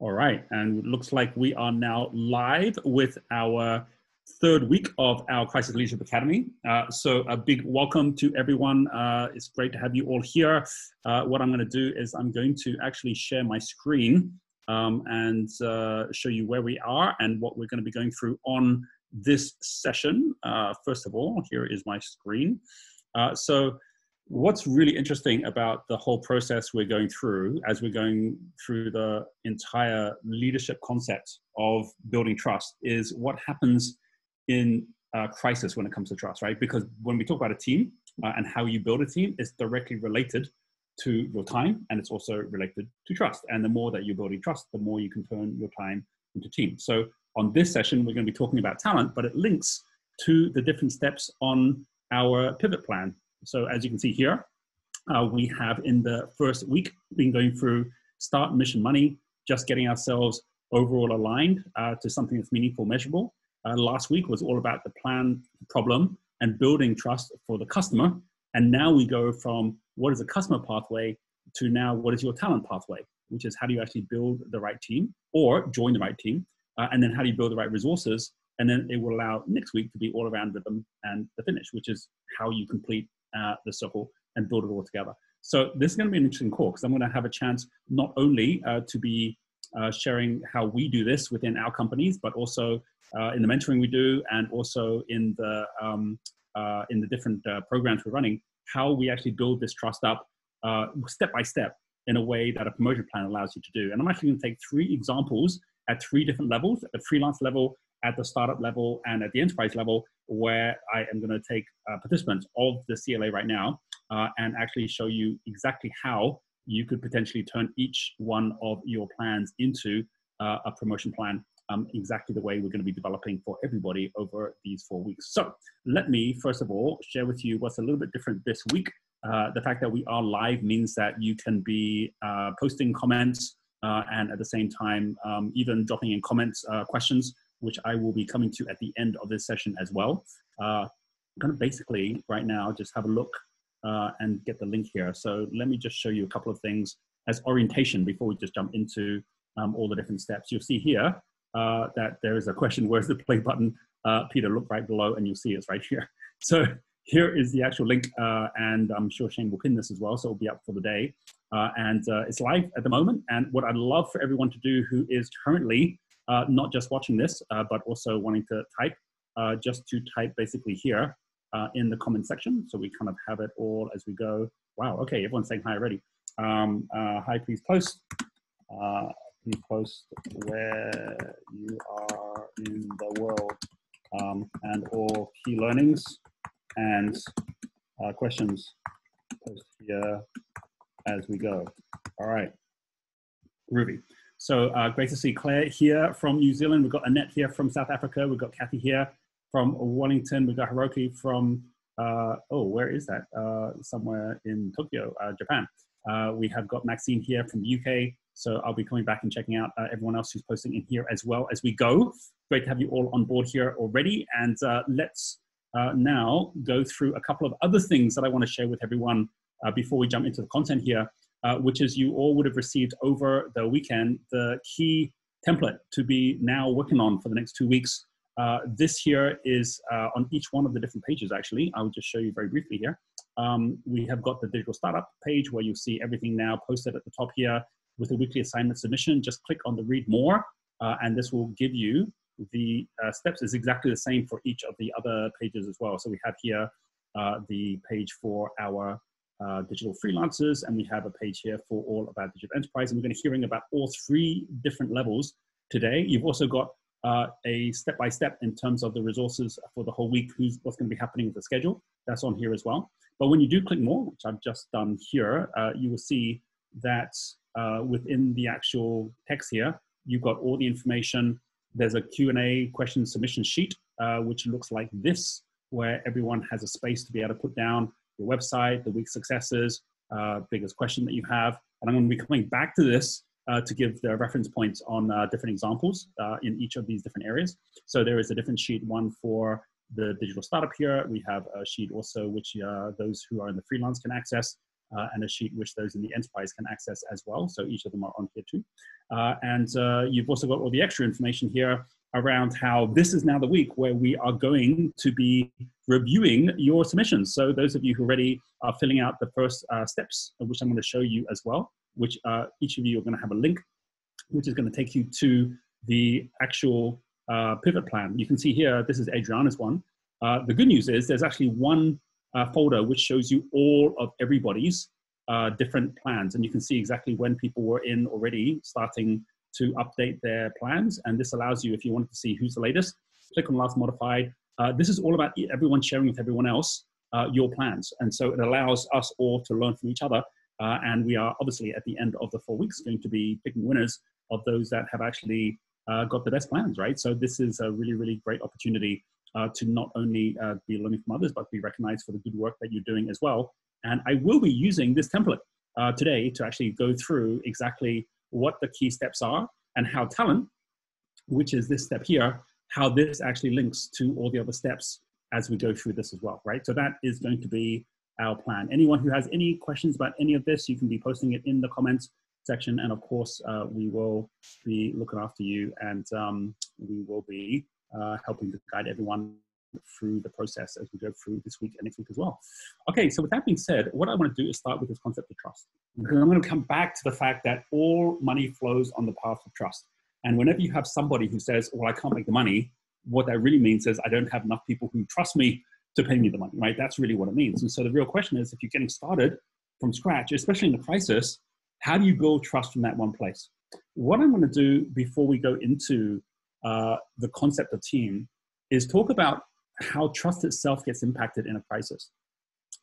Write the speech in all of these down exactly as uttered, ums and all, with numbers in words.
All right, and it looks like we are now live with our third week of our Crisis Leadership Academy. Uh, so a big welcome to everyone. Uh, it's great to have you all here. Uh, what I'm gonna do is I'm going to actually share my screen um, and uh, show you where we are and what we're gonna be going through on this session. Uh, first of all, here is my screen. Uh, so what's really interesting about the whole process we're going through as we're going through the entire leadership concept of building trust is what happens in a crisis when it comes to trust, right? Because when we talk about a team uh, and how you build a team, it's directly related to your time, and it's also related to trust. And the more that you're building trust, the more you can turn your time into team. So on this session, we're going to be talking about talent, but it links to the different steps on our pivot plan. So as you can see here, uh, we have in the first week been going through start, mission, money, just getting ourselves overall aligned uh, to something that's meaningful, measurable. Uh, last week was all about the plan, problem, and building trust for the customer. And now we go from what is the customer pathway to now what is your talent pathway, which is how do you actually build the right team or join the right team, uh, and then how do you build the right resources. And then it will allow next week to be all around rhythm and the finish, which is how you complete Uh, the circle and build it all together. So this is going to be an interesting call because I'm going to have a chance not only uh, to be uh, sharing how we do this within our companies, but also uh, in the mentoring we do, and also in the um, uh, in the different uh, programs we're running, how we actually build this trust up uh, step by step in a way that a promotion plan allows you to do. And I'm actually going to take three examples at three different levels: at the freelance level, at the startup level, and at the enterprise level, where I am gonna take uh, participants of the C L A right now uh, and actually show you exactly how you could potentially turn each one of your plans into uh, a promotion plan, um, exactly the way we're gonna be developing for everybody over these four weeks. So let me, first of all, share with you what's a little bit different this week. Uh, the fact that we are live means that you can be uh, posting comments uh, and at the same time, um, even dropping in comments, uh, questions, which I will be coming to at the end of this session as well. Uh, I'm gonna basically right now just have a look uh, and get the link here. So let me just show you a couple of things as orientation before we just jump into um, all the different steps. You'll see here uh, that there is a question, where's the play button? Uh, Peter, look right below and you'll see it's right here. So here is the actual link, uh, and I'm sure Shane will pin this as well, so it'll be up for the day. Uh, and uh, it's live at the moment. And what I'd love for everyone to do who is currently Uh, not just watching this, uh, but also wanting to type, uh, just to type basically here uh, in the comment section. So we kind of have it all as we go. Wow, okay, everyone's saying hi already. Um, uh, hi, please post. Uh, please post where you are in the world um, and all key learnings and uh, questions. Post here as we go. All right, groovy. So uh, great to see Claire here from New Zealand. We've got Annette here from South Africa. We've got Kathy here from Wellington. We've got Hiroki from, uh, oh, where is that? Uh, somewhere in Tokyo, uh, Japan. Uh, we have got Maxine here from the U K. So I'll be coming back and checking out uh, everyone else who's posting in here as well as we go. Great to have you all on board here already. And uh, let's uh, now go through a couple of other things that I want to share with everyone uh, before we jump into the content here. Uh, which is you all would have received over the weekend, the key template to be now working on for the next two weeks. Uh, this here is uh, on each one of the different pages, actually. I will just show you very briefly here. Um, we have got the digital startup page where you'll see everything now posted at the top here with a weekly assignment submission. Just click on the read more, uh, and this will give you the uh, steps. It's exactly the same for each of the other pages as well. So we have here uh, the page for our Uh, digital freelancers, and we have a page here for all about digital enterprise, and we're going to be hearing about all three different levels today. You've also got uh, a step-by-step in terms of the resources for the whole week, who's, what's going to be happening with the schedule. That's on here as well. But when you do click more, which I've just done here, uh, you will see that uh, within the actual text here, you've got all the information. There's a Q and A question submission sheet, uh, which looks like this, where everyone has a space to be able to put down your website, the week's successes, uh, biggest question that you have. And I'm going to be coming back to this uh, to give the reference points on uh, different examples uh, in each of these different areas. So there is a different sheet, one for the digital startup here. We have a sheet also which uh, those who are in the freelance can access. uh, and a sheet which those in the enterprise can access as well. So each of them are on here too. Uh, and uh, you've also got all the extra information here around how this is now the week where we are going to be reviewing your submissions. So those of you who already are filling out the first uh, steps, which I'm going to show you as well, which uh, each of you are going to have a link, which is going to take you to the actual uh, pivot plan. You can see here, this is Adriana's one. Uh, the good news is there's actually one uh, folder which shows you all of everybody's uh, different plans. And you can see exactly when people were in already starting to update their plans. And this allows you, if you want to see who's the latest, click on last modified. Uh, this is all about everyone sharing with everyone else uh, your plans. And so it allows us all to learn from each other. Uh, and we are obviously at the end of the four weeks going to be picking winners of those that have actually uh, got the best plans, right? So this is a really, really great opportunity uh, to not only uh, be learning from others, but be recognized for the good work that you're doing as well. And I will be using this template uh, today to actually go through exactly what the key steps are and how talent, which is this step here, how this actually links to all the other steps as we go through this as well, right? So that is going to be our plan. Anyone who has any questions about any of this, you can be posting it in the comments section, and of course uh, we will be looking after you, and um, we will be uh, helping to guide everyone through the process as we go through this week and next week as well. Okay, so with that being said, what I want to do is start with this concept of trust, because I'm going to come back to the fact that all money flows on the path of trust. And whenever you have somebody who says, well, I can't make the money, what that really means is I don't have enough people who trust me to pay me the money, right? That's really what it means. And so the real question is, if you're getting started from scratch, especially in the crisis, how do you build trust from that one place? What I'm gonna do before we go into uh, the concept of team is talk about how trust itself gets impacted in a crisis.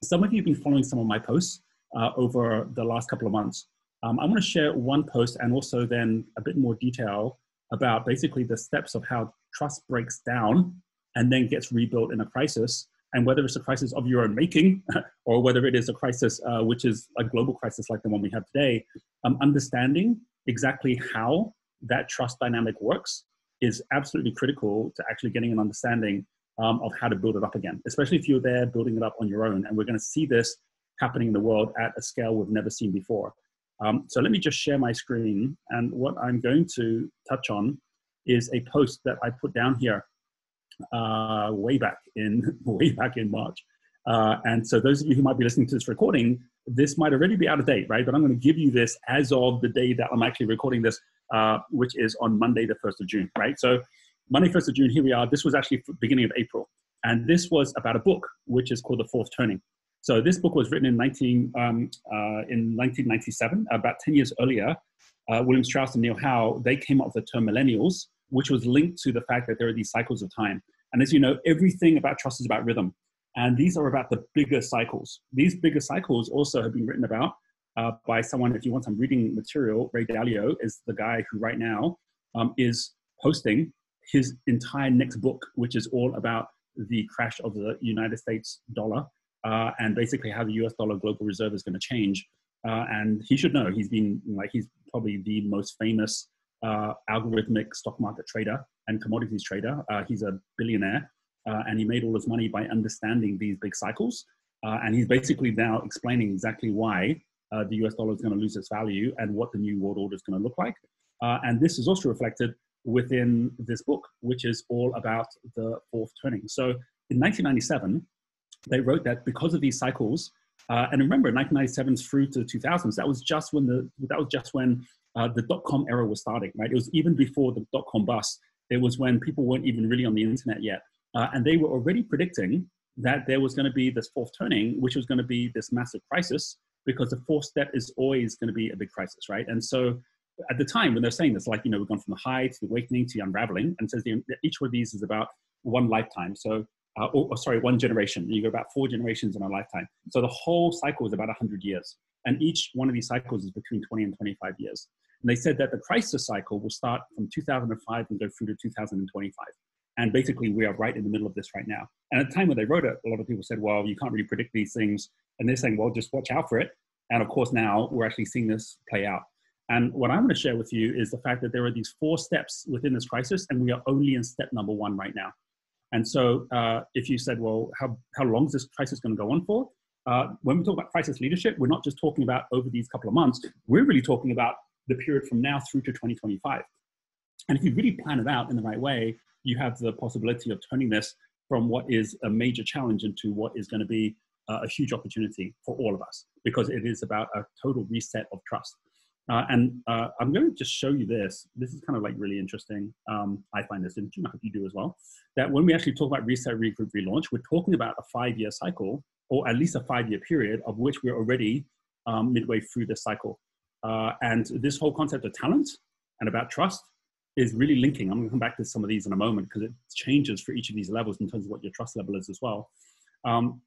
Some of you have been following some of my posts uh, over the last couple of months. Um, I'm gonna share one post and also then a bit more detail about basically the steps of how trust breaks down and then gets rebuilt in a crisis, and whether it's a crisis of your own making or whether it is a crisis uh, which is a global crisis like the one we have today, um, understanding exactly how that trust dynamic works is absolutely critical to actually getting an understanding um, of how to build it up again, especially if you're there building it up on your own. And we're gonna see this happening in the world at a scale we've never seen before. Um, so let me just share my screen. And what I'm going to touch on is a post that I put down here uh way back in way back in March, uh and so those of you who might be listening to this recording, this might already be out of date, right? But I'm going to give you this as of the day that I'm actually recording this, uh which is on Monday the first of June, right? So Monday first of June, here we are. This was actually beginning of April, and this was about a book which is called The Fourth Turning. So this book was written in nineteen um uh in nineteen ninety-seven, about ten years earlier. uh William Strauss and Neil Howe, they came up with the term millennials, which was linked to the fact that there are these cycles of time. And as you know, everything about trust is about rhythm. And these are about the bigger cycles. These bigger cycles also have been written about uh, by someone, if you want some reading material, Ray Dalio is the guy who right now um, is hosting his entire next book, which is all about the crash of the United States dollar uh, and basically how the U S dollar global reserve is gonna change. Uh, and he should know, he's been like, he's probably the most famous Uh, algorithmic stock market trader and commodities trader. Uh, he's a billionaire, uh, and he made all his money by understanding these big cycles. Uh, and he's basically now explaining exactly why uh, the U S dollar is going to lose its value and what the new world order is going to look like. Uh, and this is also reflected within this book, which is all about the fourth turning. So in nineteen ninety-seven, they wrote that because of these cycles, uh, and remember nineteen ninety-seven through to the two thousands, that was just when the, that was just when Uh, the dot-com era was starting, right? It was even before the dot-com bust. It was when people weren't even really on the internet yet. Uh, and they were already predicting that there was gonna be this fourth turning, which was gonna be this massive crisis, because the fourth step is always gonna be a big crisis, right? And so at the time when they're saying this, like, you know, we've gone from the high to the awakening to the unraveling, and says the, each one of these is about one lifetime. So, uh, or, or sorry, one generation. You go about four generations in a lifetime. So the whole cycle is about one hundred years. And each one of these cycles is between twenty and twenty-five years. And they said that the crisis cycle will start from two thousand five and go through to two thousand twenty-five. And basically we are right in the middle of this right now. And at the time when they wrote it, a lot of people said, well, you can't really predict these things. And they're saying, well, just watch out for it. And of course now we're actually seeing this play out. And what I'm gonna share with you is the fact that there are these four steps within this crisis, and we are only in step number one right now. And so uh, if you said, well, how, how long is this crisis gonna go on for? Uh, when we talk about crisis leadership, we're not just talking about over these couple of months, we're really talking about the period from now through to twenty twenty-five. And if you really plan it out in the right way, you have the possibility of turning this from what is a major challenge into what is going to be uh, a huge opportunity for all of us, because it is about a total reset of trust. Uh, and uh, I'm going to just show you this. This is kind of like really interesting. Um, I find this interesting, I hope you do as well, that when we actually talk about reset, regroup, relaunch, we're talking about a five-year cycle, or at least a five-year period of which we're already um, midway through this cycle. Uh, and this whole concept of talent and about trust is really linking. I'm going to come back to some of these in a moment because it changes for each of these levels in terms of what your trust level is as well. Um,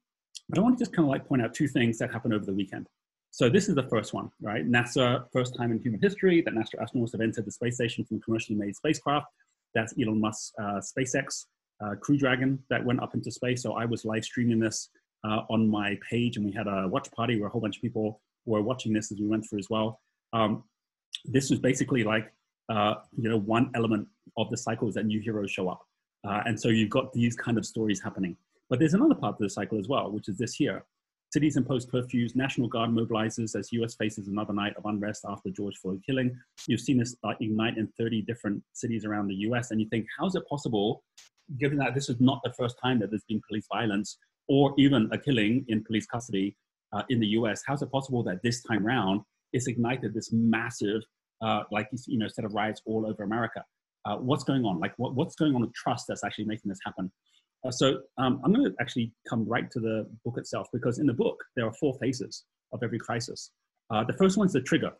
but I want to just kind of like point out two things that happened over the weekend. So this is the first one, right? NASA, first time in human history that NASA astronauts have entered the space station from commercially made spacecraft. That's Elon Musk's uh, SpaceX uh, Crew Dragon that went up into space. So I was live streaming this uh, on my page, and we had a watch party where a whole bunch of people were watching this as we went through as well. Um, this was basically like, uh, you know, one element of the cycle is that new heroes show up. Uh, and so you've got these kind of stories happening. But there's another part of the cycle as well, which is this here. Cities impose curfews, National Guard mobilizes as U S faces another night of unrest after George Floyd killing. You've seen this uh, ignite in thirty different cities around the U S, and you think, how is it possible, given that this is not the first time that there's been police violence or even a killing in police custody uh, in the U S, how is it possible that this time round it's ignited this massive, uh, like, you know, set of riots all over America? Uh, what's going on? Like, what, what's going on with trust that's actually making this happen? So um, I'm going to actually come right to the book itself, because in the book, there are four phases of every crisis. Uh, the first one's the trigger,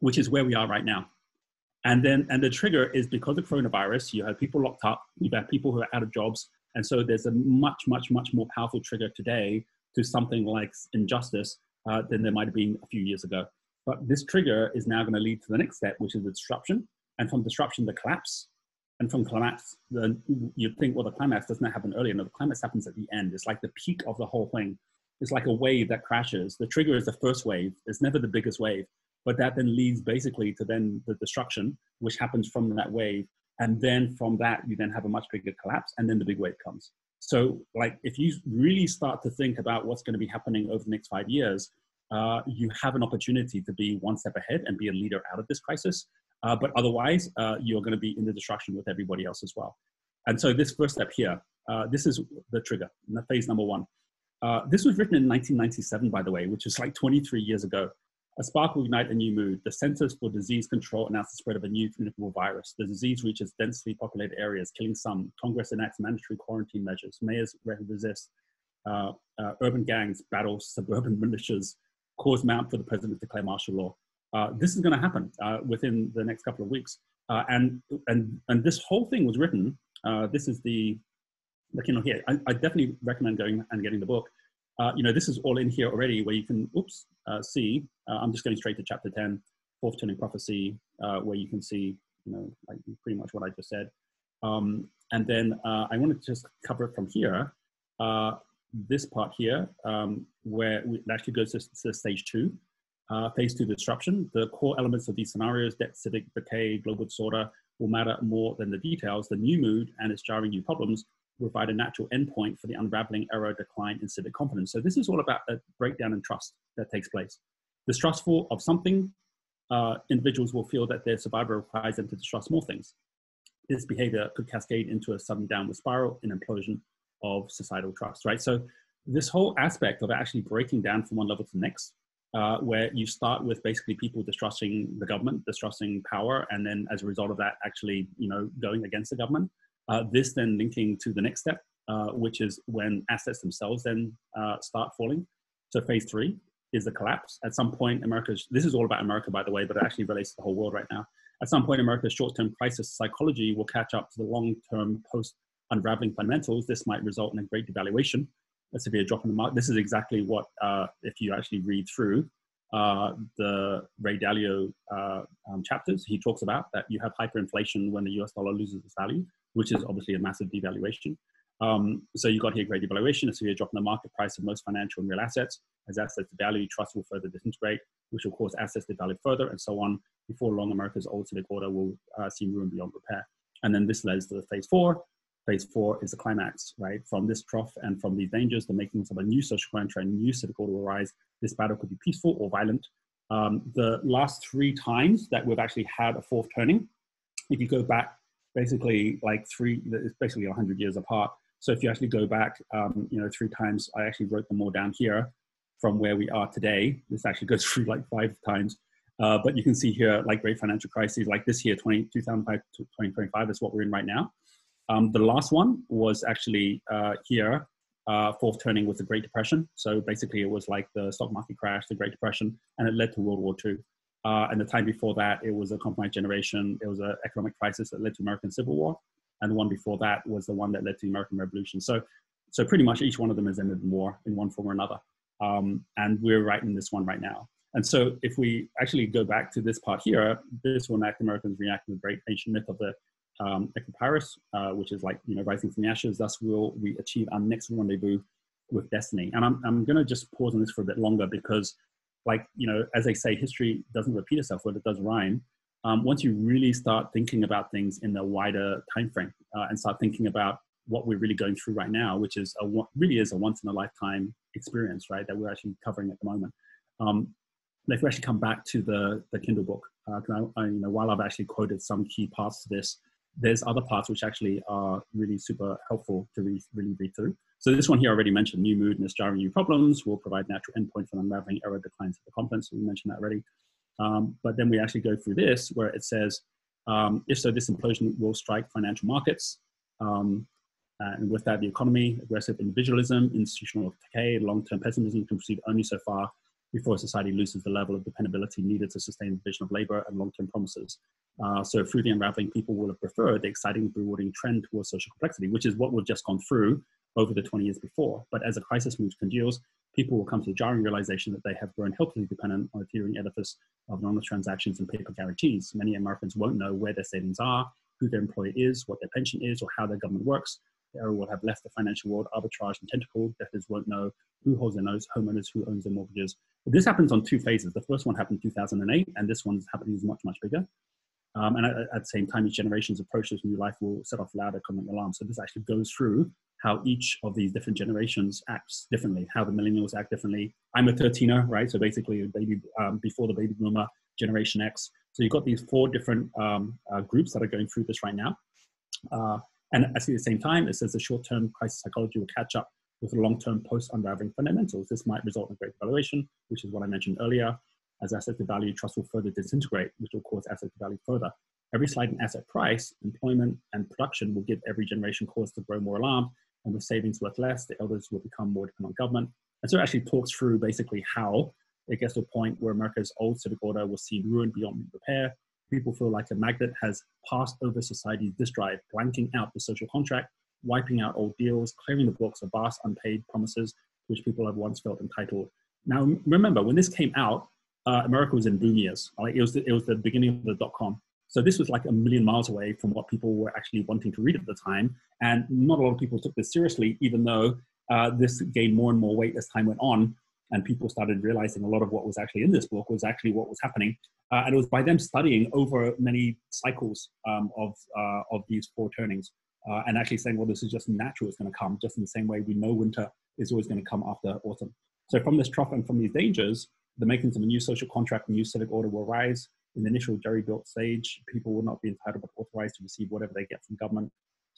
which is where we are right now. And then, and the trigger is because of coronavirus, you have people locked up, you've had people who are out of jobs. And so there's a much, much, much more powerful trigger today to something like injustice uh, than there might have been a few years ago. But this trigger is now going to lead to the next step, which is the disruption. And from disruption, the collapse. And from climax, the, you'd think, well, the climax doesn't happen earlier. No, the climax happens at the end. It's like the peak of the whole thing. It's like a wave that crashes. The trigger is the first wave. It's never the biggest wave. But that then leads basically to then the destruction, which happens from that wave. And then from that, you then have a much bigger collapse. And then the big wave comes. So like, if you really start to think about what's going to be happening over the next five years, uh, you have an opportunity to be one step ahead and be a leader out of this crisis. Uh, but otherwise, uh, you're going to be in the destruction with everybody else as well. And so this first step here, uh, this is the trigger, phase number one. Uh, this was written in nineteen ninety-seven, by the way, which is like twenty-three years ago. A spark will ignite a new mood. The Centers for Disease Control announced the spread of a new communicable virus. The disease reaches densely populated areas, killing some. Congress enacts mandatory quarantine measures. Mayors resist. Uh, uh, urban gangs battle suburban militias. Cause mount for the president to declare martial law. Uh, this is going to happen uh, within the next couple of weeks, uh, and and and this whole thing was written. Uh, this is the, the Kindle here. I, I definitely recommend going and getting the book. Uh, you know, this is all in here already, where you can oops uh, see. Uh, I'm just going straight to chapter ten, Fourth Turning Prophecy, uh, where you can see, you know, like pretty much what I just said. Um, and then uh, I wanted to just cover it from here. Uh, this part here, um, where we, it actually goes to, to stage two. Uh, phase two, disruption. The core elements of these scenarios, debt, civic decay, global disorder, will matter more than the details. The new mood and its jarring new problems provide a natural endpoint for the unraveling error, decline in civic confidence. So this is all about a breakdown in trust that takes place. Distrustful of something, uh, individuals will feel that their survivor requires them to distrust more things. This behavior could cascade into a sudden downward spiral and implosion of societal trust, right? So this whole aspect of actually breaking down from one level to the next, Uh, where you start with basically people distrusting the government, distrusting power, and then as a result of that, actually, you know, going against the government. Uh, this then linking to the next step, uh, which is when assets themselves then uh, start falling. So phase three is the collapse. At some point, America's, this is all about America, by the way, but it actually relates to the whole world right now. At some point, America's short-term crisis psychology will catch up to the long-term post-unraveling fundamentals. This might result in a great devaluation, a severe drop in the market. This is exactly what, uh, if you actually read through uh, the Ray Dalio uh, um, chapters, he talks about that you have hyperinflation when the U S dollar loses its value, which is obviously a massive devaluation. Um, so you got here great devaluation, a severe drop in the market price of most financial and real assets. As assets devalue, trust will further disintegrate, which will cause assets to devalue further, and so on. Before long, America's old civic order will uh, seem ruined beyond repair. And then this leads to the phase four, Phase four is the climax, right? From this trough and from these dangers, the makings of a new social contract, a new civic order will rise. This battle could be peaceful or violent. Um, the last three times that we've actually had a fourth turning, if you go back basically like three, it's basically one hundred years apart. So if you actually go back, um, you know, three times, I actually wrote them all down here from where we are today. This actually goes through like five times. Uh, but you can see here, like great financial crises, like this year, two thousand five to twenty twenty-five is what we're in right now. Um, the last one was actually uh, here, uh, fourth turning with the Great Depression. So basically it was like the stock market crash, the Great Depression, and it led to World War Two. Uh, and the time before that, it was a compromised generation. It was an economic crisis that led to American Civil War. And the one before that was the one that led to the American Revolution. So, so pretty much each one of them has ended in war in one form or another. Um, and we're writing this one right now. And so if we actually go back to this part here, this will act Americans react to the great ancient myth of the um, Ecopyrus, uh, which is like, you know, rising from the ashes. Thus will we achieve our next rendezvous with destiny. And I'm, I'm going to just pause on this for a bit longer because, like, you know, as they say, history doesn't repeat itself, but it does rhyme. Um, once you really start thinking about things in the wider time frame uh, and start thinking about what we're really going through right now, which is a, really is a once in a lifetime experience, right, that we're actually covering at the moment. Um, If we actually come back to the, the Kindle book, uh, I, I, you know, while I've actually quoted some key parts to this, there's other parts which actually are really super helpful to re really read through. So this one here I already mentioned, new mood and jarring new problems will provide natural endpoint for unraveling error declines at the conference. We mentioned that already. Um, but then we actually go through this where it says, um, if so, this implosion will strike financial markets. Um, and with that, the economy, aggressive individualism, institutional decay, long-term pessimism can proceed only so far before society loses the level of dependability needed to sustain the vision of labor and long-term promises. Uh, so through the unraveling, people will have preferred the exciting, rewarding trend towards social complexity, which is what we've just gone through over the twenty years before. But as a crisis moves congeals, people will come to the jarring realization that they have grown helplessly dependent on a teetering edifice of anonymous transactions and paper guarantees. Many Americans won't know where their savings are, who their employer is, what their pension is, or how their government works. The error will have left the financial world arbitrage and tentacled. Debtors won't know who holds their notes, homeowners, who owns their mortgages. This happens on two phases. The first one happened in two thousand eight, and this one's happening is much, much bigger. Um, and at, at the same time, each generation's approach to new life will set off loud economic alarms. So this actually goes through how each of these different generations acts differently, how the millennials act differently. I'm a thirteener, right? So basically a baby, um, before the baby boomer, Generation X. So you've got these four different um, uh, groups that are going through this right now. Uh, And at the same time, it says the short-term crisis psychology will catch up with the long-term post-unraveling fundamentals. This might result in a great devaluation, which is what I mentioned earlier. As asset to value, trust will further disintegrate, which will cause asset to value further. Every slide in asset price, employment, and production will give every generation cause to grow more alarmed, and with savings worth less, the elders will become more dependent on government. And so it actually talks through basically how it gets to a point where America's old civic order will seem ruined beyond repair. People feel like a magnet has passed over society's disk drive, blanking out the social contract, wiping out old deals, clearing the books of vast unpaid promises which people have once felt entitled. Now, remember, when this came out, uh, America was in boom years. Like, it was the, it was the beginning of the dot-com. So this was like a million miles away from what people were actually wanting to read at the time. And not a lot of people took this seriously, even though uh, this gained more and more weight as time went on. And people started realizing a lot of what was actually in this book was actually what was happening. Uh, and it was by them studying over many cycles um, of, uh, of these four turnings uh, and actually saying, well, this is just natural, it's going to come, just in the same way we know winter is always going to come after autumn. So from this trough and from these dangers, the makings of a new social contract, a new civic order will rise. In the initial jerry-built stage, people will not be entitled but authorized to receive whatever they get from government.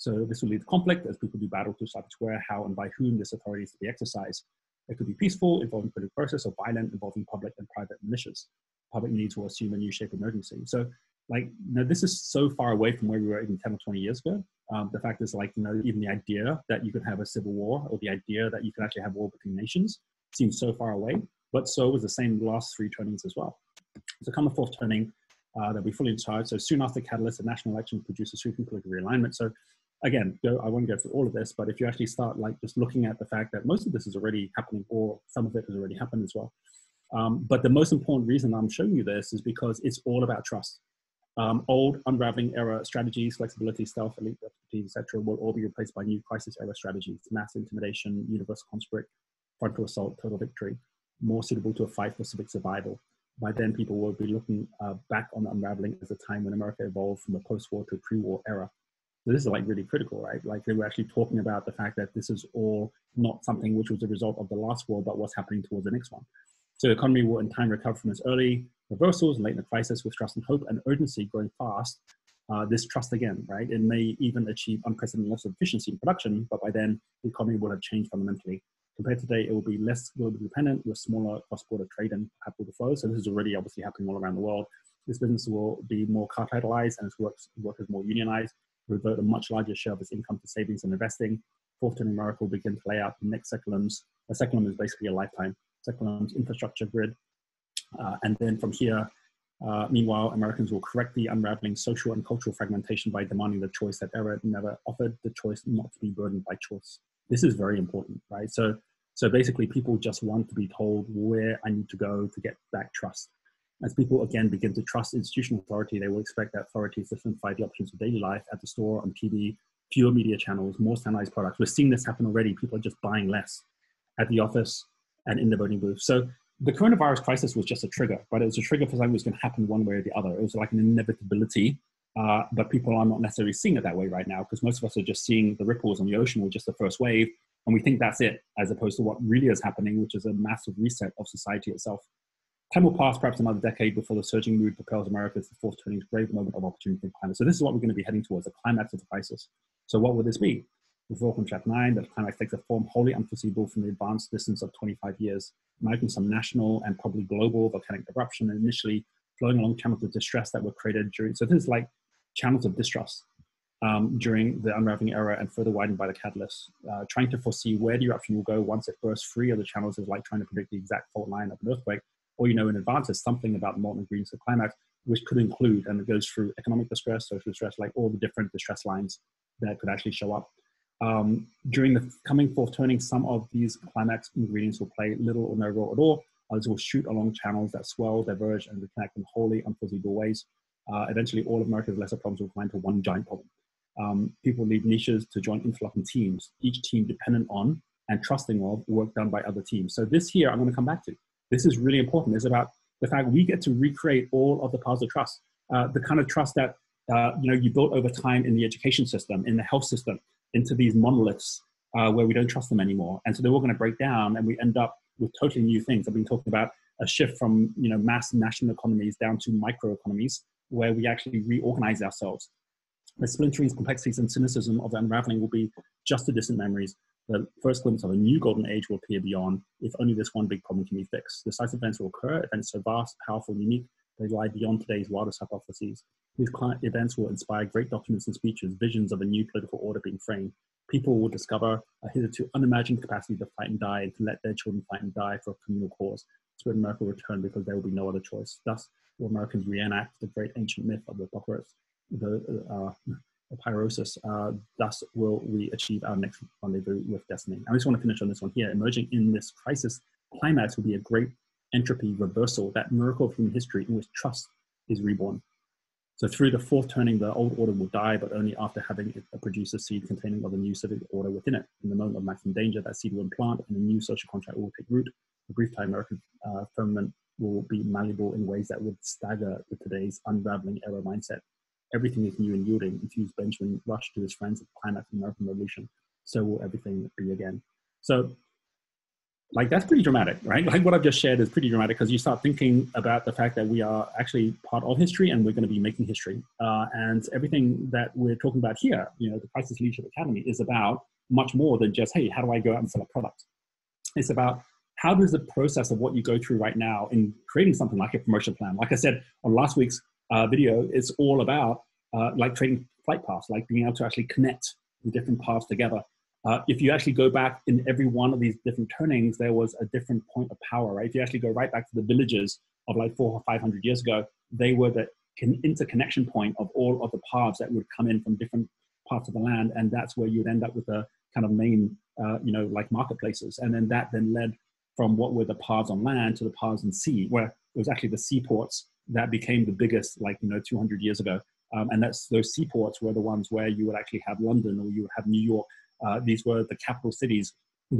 So this will lead to conflict as people do battle to decide where, how, and by whom this authority is to be exercised. It could be peaceful, involving political process, or violent, involving public and private militias. Public needs will assume a new shape of emergency. So, like, you know, this is so far away from where we were even ten or twenty years ago. Um, the fact is, like, you know, even the idea that you could have a civil war, or the idea that you can actually have war between nations, seems so far away. But so was the same last three turnings as well. So come the fourth turning, uh, they'll be fully in charge. So soon after Catalyst, the national election produced a sweeping political realignment. So, again, I won't go through all of this, but if you actually start like just looking at the fact that most of this is already happening, or some of it has already happened as well. Um, but the most important reason I'm showing you this is because it's all about trust. Um, old unraveling era strategies, flexibility, stealth, elite expertise, et cetera, will all be replaced by new crisis era strategies, mass intimidation, universal conscript, frontal assault, total victory, more suitable to a fight for civic survival. By then, people will be looking uh, back on the unraveling as a time when America evolved from a post-war to a pre-war era. this is like really critical, right? Like they were actually talking about the fact that this is all not something which was a result of the last war, but what's happening towards the next one. So the economy will in time recover from its early reversals and late in the crisis with trust and hope and urgency growing fast. Uh, this trust again, right? It may even achieve unprecedented levels of efficiency in production, but by then the economy will have changed fundamentally. Compared to today, it will be less globally dependent with smaller cross-border trade and capital flow. So this is already obviously happening all around the world. This business will be more cartelized and its workers, workers more unionized, revert a much larger share of its income to savings and investing. Fourth Turning America will begin to lay out the next seculums. A seculum is basically a lifetime. Seculum's infrastructure grid. Uh, and then from here, uh, meanwhile, Americans will correct the unraveling social and cultural fragmentation by demanding the choice that era never offered, the choice not to be burdened by choice. This is very important, right? So, so basically people just want to be told where I need to go to get back trust. As people, again, begin to trust institutional authority, they will expect that authority to simplify the options of daily life at the store, on T V, fewer media channels, more standardized products. We're seeing this happen already. People are just buying less at the office and in the voting booth. So the coronavirus crisis was just a trigger, but it was a trigger for something that was going to happen one way or the other. It was like an inevitability, uh, but people are not necessarily seeing it that way right now because most of us are just seeing the ripples on the ocean or just the first wave, and we think that's it, as opposed to what really is happening, which is a massive reset of society itself. Time will pass perhaps another decade before the surging mood propels America to the fourth turning's brave moment of opportunity and climate. So this is what we're going to be heading towards, a climax of the crisis. So what will this be? We've all from chapter nine, that the climax takes a form wholly unforeseeable from the advanced distance of twenty-five years, marking some national and probably global volcanic eruption, and initially flowing along channels of distress that were created during, so this is like channels of distrust um, during the unraveling era and further widened by the catalyst. Uh, trying to foresee where the eruption will go once it bursts free of the channels is like trying to predict the exact fault line of an earthquake. Or you know in advance is something about the molten green so climax, which could include, and it goes through economic distress, social distress, like all the different distress lines that could actually show up. Um, during the coming fourth turning, some of these climax ingredients will play little or no role at all. Others will shoot along channels that swell, diverge, and reconnect in wholly unforeseeable ways. Uh, eventually, all of America's lesser problems will climb to one giant problem. Um, people leave niches to join interlocking teams, each team dependent on and trusting of work done by other teams. So this here, I'm going to come back to. This is really important. It's about the fact we get to recreate all of the paths of trust, uh, the kind of trust that uh, you know you built over time in the education system, in the health system, into these monoliths uh, where we don't trust them anymore. And so they're all going to break down, and we end up with totally new things. I've been talking about a shift from you know mass national economies down to micro economies, where we actually reorganize ourselves. The splinterings, complexities, and cynicism of the unraveling will be just the distant memories. The first glimpse of a new golden age will appear beyond, if only this one big problem can be fixed. Decisive events will occur, events so vast, powerful, and unique, they lie beyond today's wildest hypotheses. These client events will inspire great documents and speeches, visions of a new political order being framed. People will discover a hitherto unimagined capacity to fight and die, and to let their children fight and die for a communal cause. Spirit America will return because there will be no other choice. Thus will Americans reenact the great ancient myth of the apocalypse, the uh, pyrosis, uh, thus will we achieve our next rendezvous with destiny. I just want to finish on this one here. Emerging in this crisis climax will be a great entropy reversal, that miracle of human history in which trust is reborn. So through the fourth turning, the old order will die, but only after having it produce a seed containing of the new civic order within it. In the moment of maximum danger, that seed will implant, and a new social contract will take root. The brief time American uh, firmament will be malleable in ways that would stagger with today's unraveling era mindset. Everything is new and yielding, infused Benjamin Rush to his friends at the climax of the American Revolution. So will everything be again. So, like, that's pretty dramatic, right? Like, what I've just shared is pretty dramatic, because you start thinking about the fact that we are actually part of history, and we're going to be making history. Uh, and everything that we're talking about here, you know, the Crisis Leadership Academy is about much more than just, hey, how do I go out and sell a product? It's about, how does the process of what you go through right now in creating something like a promotion plan? Like I said on last week's Uh, video, it's all about uh, like creating flight paths, like being able to actually connect the different paths together. Uh, if you actually go back in every one of these different turnings, there was a different point of power, right? If you actually go right back to the villages of like four or five hundred years ago, they were the con interconnection point of all of the paths that would come in from different parts of the land, and that's where you'd end up with the kind of main, uh, you know, like marketplaces, and then that then led from what were the paths on land to the paths on sea, where it was actually the seaports that became the biggest, like, you know, two hundred years ago. Um, and that's, those seaports were the ones where you would actually have London, or you would have New York. Uh, these were the capital cities,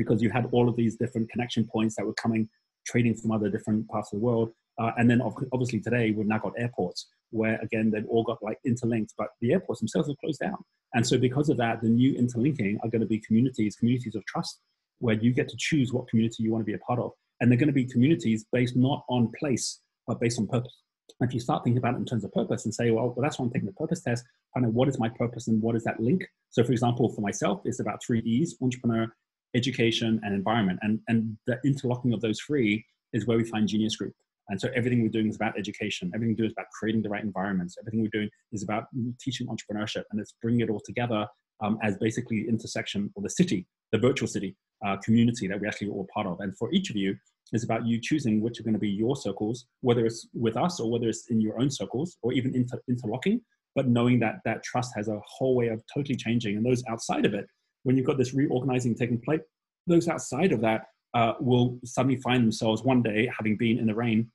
because you had all of these different connection points that were coming, trading from other different parts of the world. Uh, and then obviously today we've now got airports where, again, they've all got like interlinked, but the airports themselves have closed down. And so because of that, the new interlinking are going to be communities, communities of trust, where you get to choose what community you want to be a part of. And they're going to be communities based not on place, but based on purpose. And if you start thinking about it in terms of purpose and say, well, well that's why I'm taking the purpose test, find out what is my purpose and what is that link? So for example, for myself, it's about three E's, entrepreneur, education, and environment. And, and the interlocking of those three is where we find Genius Group. And so everything we're doing is about education. Everything we do is about creating the right environments. Everything we're doing is about teaching entrepreneurship, and it's bringing it all together um, as basically the intersection or the city, the virtual city uh, community that we actually are all part of. And for each of you, it's about you choosing which are going to be your circles, whether it's with us or whether it's in your own circles or even inter interlocking, but knowing that that trust has a whole way of totally changing. And those outside of it, when you've got this reorganizing taking place, those outside of that uh, will suddenly find themselves one day having been in the rain,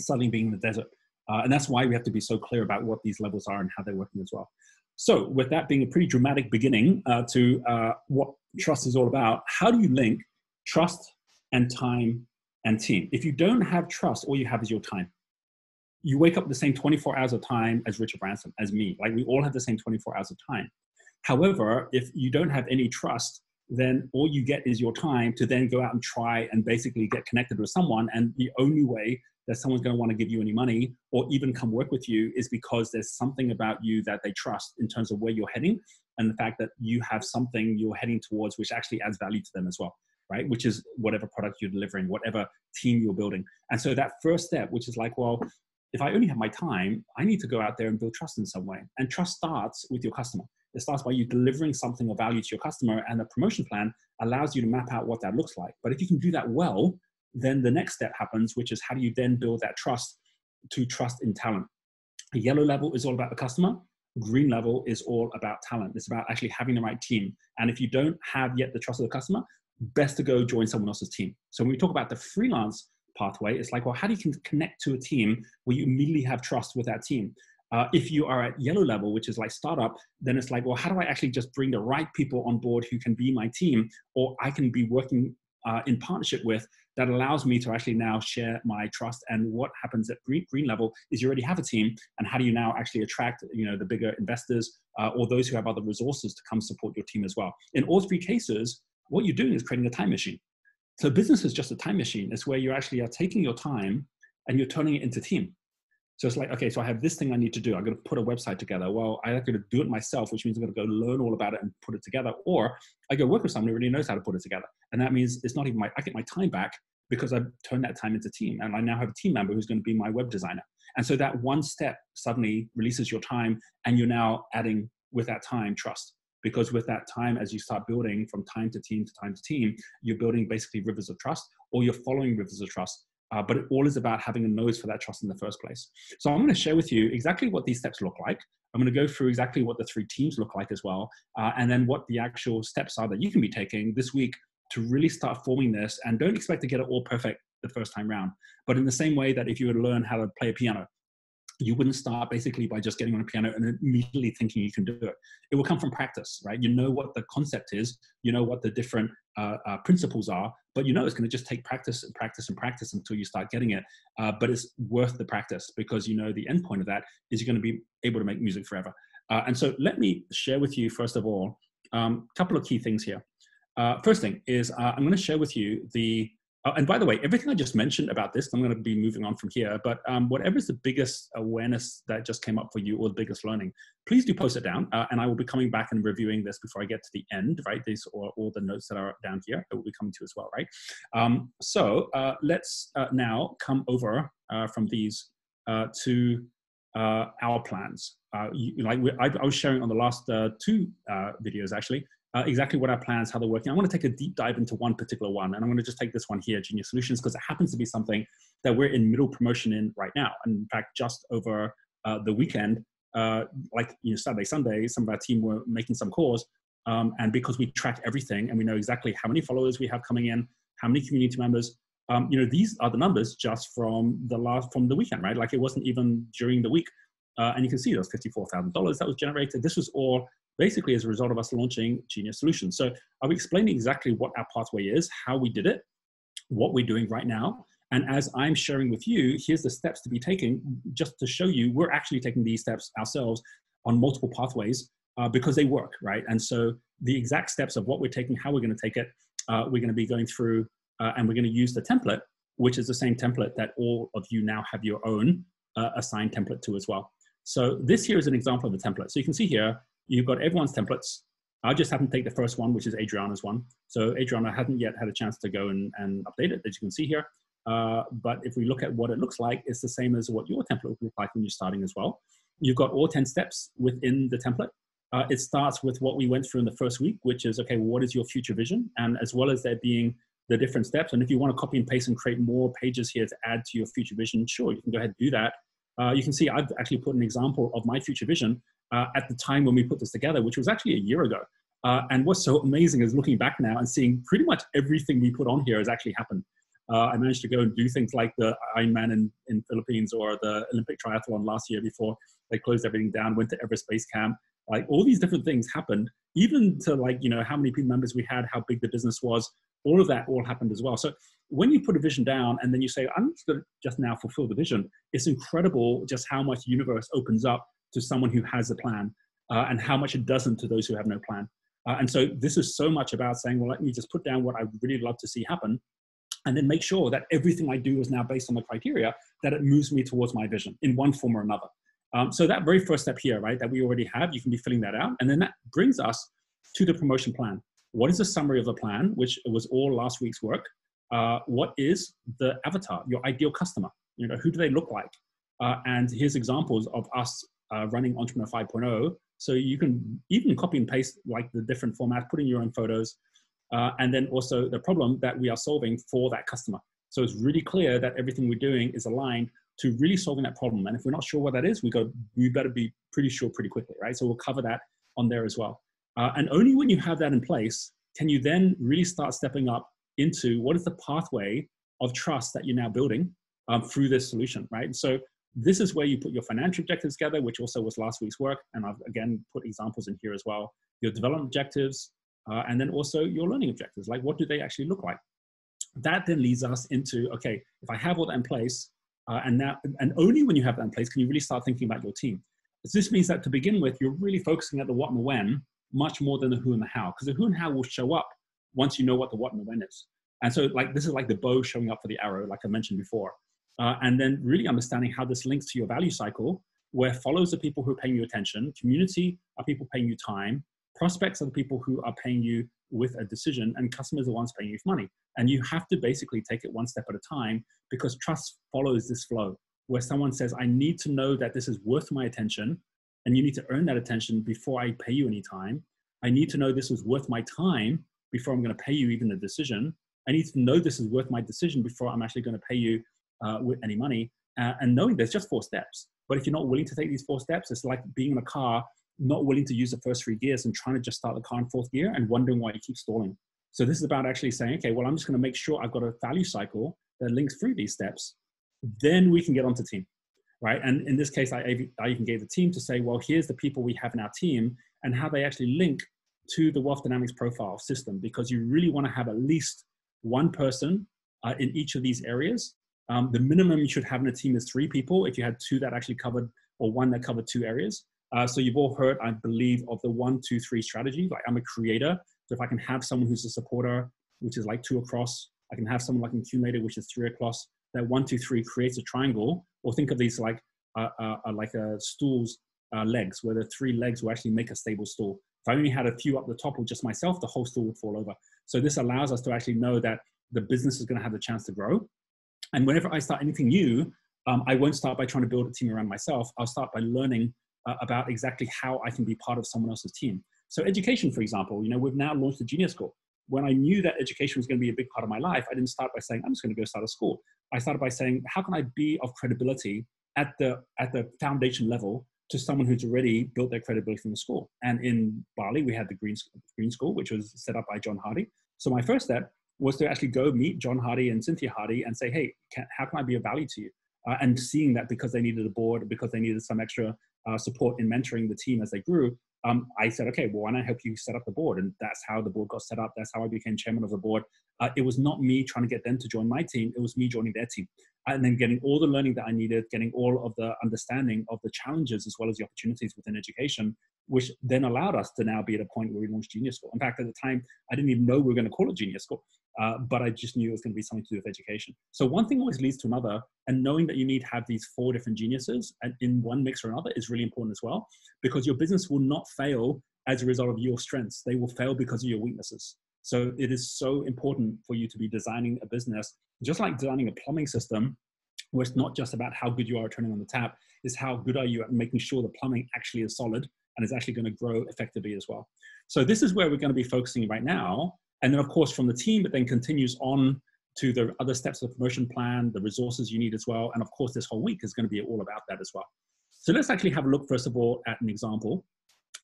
suddenly being in the desert. Uh, and that's why we have to be so clear about what these levels are and how they're working as well. So with that being a pretty dramatic beginning uh, to uh, what trust is all about, how do you link trust and time and team? If you don't have trust, all you have is your time. You wake up the same twenty-four hours of time as Richard Branson, as me. Like, we all have the same twenty-four hours of time. However, if you don't have any trust, then all you get is your time to then go out and try and basically get connected with someone. And the only way that someone's going to want to give you any money or even come work with you is because there's something about you that they trust in terms of where you're heading and the fact that you have something you're heading towards which actually adds value to them as well, right? Which is whatever product you're delivering, whatever team you're building. And so that first step, which is like, well, if I only have my time, I need to go out there and build trust in some way. And trust starts with your customer. It starts by you delivering something of value to your customer, and the promotion plan allows you to map out what that looks like. But if you can do that well, then the next step happens, which is how do you then build that trust to trust in talent? The yellow level is all about the customer. Green level is all about talent. It's about actually having the right team. And if you don't have yet the trust of the customer, best to go join someone else's team. So when we talk about the freelance pathway, it's like, well, how do you connect to a team where you immediately have trust with that team? Uh, if you are at yellow level, which is like startup, then it's like, well, how do I actually just bring the right people on board who can be my team, or I can be working Uh, in partnership with, that allows me to actually now share my trust? And what happens at green, green level is you already have a team, and how do you now actually attract, you know, the bigger investors uh, or those who have other resources to come support your team as well? In all three cases, what you're doing is creating a time machine. So business is just a time machine. It's where you actually are taking your time and you're turning it into team. So it's like, okay, so I have this thing I need to do. I'm going to put a website together. Well, I'm going to do it myself, which means I'm going to go learn all about it and put it together. Or I go work with someone who really knows how to put it together. And that means it's not even my, I get my time back because I've turned that time into team. And I now have a team member who's going to be my web designer. And so that one step suddenly releases your time, and you're now adding with that time trust. Because with that time, as you start building from time to team to time to team, you're building basically rivers of trust, or you're following rivers of trust. Uh, but it all is about having a nose for that trust in the first place. So I'm going to share with you exactly what these steps look like. I'm going to go through exactly what the three teams look like as well, uh, and then what the actual steps are that you can be taking this week to really start forming this. And don't expect to get it all perfect the first time round. But in the same way that if you were to learn how to play a piano, you wouldn't start basically by just getting on a piano and immediately thinking you can do it. It will come from practice, right? You know what the concept is, you know what the different uh, uh, principles are, but you know it's going to just take practice and practice and practice until you start getting it. Uh, but it's worth the practice, because you know the end point of that is you're going to be able to make music forever. Uh, and so let me share with you, first of all, a um, couple of key things here. Uh, first thing is uh, I'm going to share with you the Uh, and by the way, everything I just mentioned about this, I'm going to be moving on from here, but um, whatever is the biggest awareness that just came up for you, or the biggest learning, please do post it down. Uh, and I will be coming back and reviewing this before I get to the end, right? These are all the notes that are down here that will be coming to as well, right? Um, so uh, let's uh, now come over uh, from these uh, to uh, our plans. Uh, you, like we, I, I was sharing on the last uh, two uh, videos, actually, Uh, exactly what our plans, how they're working. I want to take a deep dive into one particular one, and I'm going to just take this one here, Genius Solutions, because it happens to be something that we're in middle promotion in right now. And in fact, just over uh, the weekend, uh, like, you know, Saturday, Sunday, some of our team were making some calls, um, and because we track everything and we know exactly how many followers we have coming in, how many community members, um, you know, these are the numbers just from the last, from the weekend, right? Like, it wasn't even during the week. Uh, and you can see there was fifty-four thousand dollars that was generated. This was all basically as a result of us launching Genius Solutions. So I'll be explaining exactly what our pathway is, how we did it, what we're doing right now, And as I'm sharing with you, here's the steps to be taken, just to show you we're actually taking these steps ourselves on multiple pathways uh, because they work, right? And so the exact steps of what we're taking, how we're going to take it, uh, we're going to be going through, uh, and we're going to use the template, which is the same template that all of you now have your own uh, assigned template to as well. So this here is an example of a template. So you can see here, you've got everyone's templates. I just happen to take the first one, which is Adriana's one. So Adriana hasn't yet had a chance to go and, and update it, as you can see here. Uh, but if we look at what it looks like, it's the same as what your template will look like when you're starting as well. You've got all ten steps within the template. Uh, it starts with what we went through in the first week, which is, okay, what is your future vision? And as well as there being the different steps. And if you want to copy and paste and create more pages here to add to your future vision, sure, you can go ahead and do that. Uh, you can see I've actually put an example of my future vision uh, at the time when we put this together, which was actually a year ago. Uh, and what's so amazing is looking back now and seeing pretty much everything we put on here has actually happened. Uh, I managed to go and do things like the Ironman in, in Philippines or the Olympic Triathlon last year before they closed everything down, went to Everest Base Camp. Like all these different things happened, even to like, you know, how many people members we had, how big the business was, all of that all happened as well. So when you put a vision down and then you say, I'm just going to just now fulfill the vision, it's incredible just how much the universe opens up to someone who has a plan uh, and how much it doesn't to those who have no plan. Uh, and so this is so much about saying, well, let me just put down what I really love to see happen and then make sure that everything I do is now based on the criteria that it moves me towards my vision in one form or another. Um, so that very first step here, right, that we already have, you can be filling that out. And then that brings us to the promotion plan. What is the summary of the plan, which was all last week's work? Uh, what is the avatar, your ideal customer? You know, who do they look like? Uh, and here's examples of us uh, running Entrepreneur five point oh. So you can even copy and paste like the different formats, put in your own photos, uh, and then also the problem that we are solving for that customer. So it's really clear that everything we're doing is aligned to really solving that problem. And if we're not sure what that is, we go, we better be pretty sure pretty quickly, right? So we'll cover that on there as well. Uh, and only when you have that in place, can you then really start stepping up into what is the pathway of trust that you're now building um, through this solution, right? And so this is where you put your financial objectives together, which also was last week's work. And I've, again, put examples in here as well, your development objectives, uh, and then also your learning objectives. Like, what do they actually look like? That then leads us into, okay, if I have all that in place, uh, and, now, and only when you have that in place, can you really start thinking about your team. So this means that to begin with, you're really focusing at the what and the when, much more than the who and the how, because the who and how will show up once you know what the what and the when is. And so like, this is like the bow showing up for the arrow, like I mentioned before. Uh, and then really understanding how this links to your value cycle, where followers are people who are paying you attention, community are people paying you time, prospects are the people who are paying you with a decision, and customers are the ones paying you money. And you have to basically take it one step at a time, because trust follows this flow, where someone says, I need to know that this is worth my attention, and you need to earn that attention before I pay you any time. I need to know this was worth my time before I'm going to pay you even a decision. I need to know this is worth my decision before I'm actually going to pay you uh, with any money. Uh, and knowing there's just four steps. But if you're not willing to take these four steps, it's like being in a car, not willing to use the first three gears and trying to just start the car in fourth gear and wondering why you keep stalling. So this is about actually saying, okay, well, I'm just going to make sure I've got a value cycle that links through these steps. Then we can get onto team. Right? And in this case, I, I even gave the team to say, well, here's the people we have in our team and how they actually link to the Wealth Dynamics profile system, because you really want to have at least one person uh, in each of these areas. Um, the minimum you should have in a team is three people if you had two that actually covered, or one that covered two areas. Uh, so you've all heard, I believe, of the one, two, three strategy. Like, I'm a creator. So if I can have someone who's a supporter, which is like two across, I can have someone like an accumulator, which is three across. That one, two, three creates a triangle, or think of these like uh, uh, like a stool's uh, legs, where the three legs will actually make a stable stool. If I only had a few up the top or just myself, the whole stool would fall over. So this allows us to actually know that the business is going to have the chance to grow. And whenever I start anything new, um, I won't start by trying to build a team around myself. I'll start by learning uh, about exactly how I can be part of someone else's team. So education, for example, you know, we've now launched the Genius School. When I knew that education was going to be a big part of my life, I didn't start by saying, I'm just going to go start a school. I started by saying, how can I be of credibility at the, at the foundation level to someone who's already built their credibility from the school? And in Bali, we had the Green, Green School, which was set up by John Hardy. So my first step was to actually go meet John Hardy and Cynthia Hardy and say, hey, can, how can I be of value to you? Uh, and seeing that because they needed a board, because they needed some extra uh, support in mentoring the team as they grew, um, I said, okay, well, why don't I help you set up the board? And that's how the board got set up. That's how I became chairman of the board. Uh, it was not me trying to get them to join my team. It was me joining their team. And then getting all the learning that I needed, getting all of the understanding of the challenges as well as the opportunities within education, which then allowed us to now be at a point where we launched Genius School. In fact, at the time, I didn't even know we were going to call it Genius School, uh, but I just knew it was going to be something to do with education. So one thing always leads to another, and knowing that you need to have these four different geniuses and in one mix or another is really important as well, because your business will not fail as a result of your strengths. They will fail because of your weaknesses. So it is so important for you to be designing a business, just like designing a plumbing system, where it's not just about how good you are at turning on the tap, it's how good are you at making sure the plumbing actually is solid and is actually going to grow effectively as well. So this is where we're going to be focusing right now. And then of course from the team, it then continues on to the other steps of the promotion plan, the resources you need as well. And of course this whole week is going to be all about that as well. So let's actually have a look first of all at an example.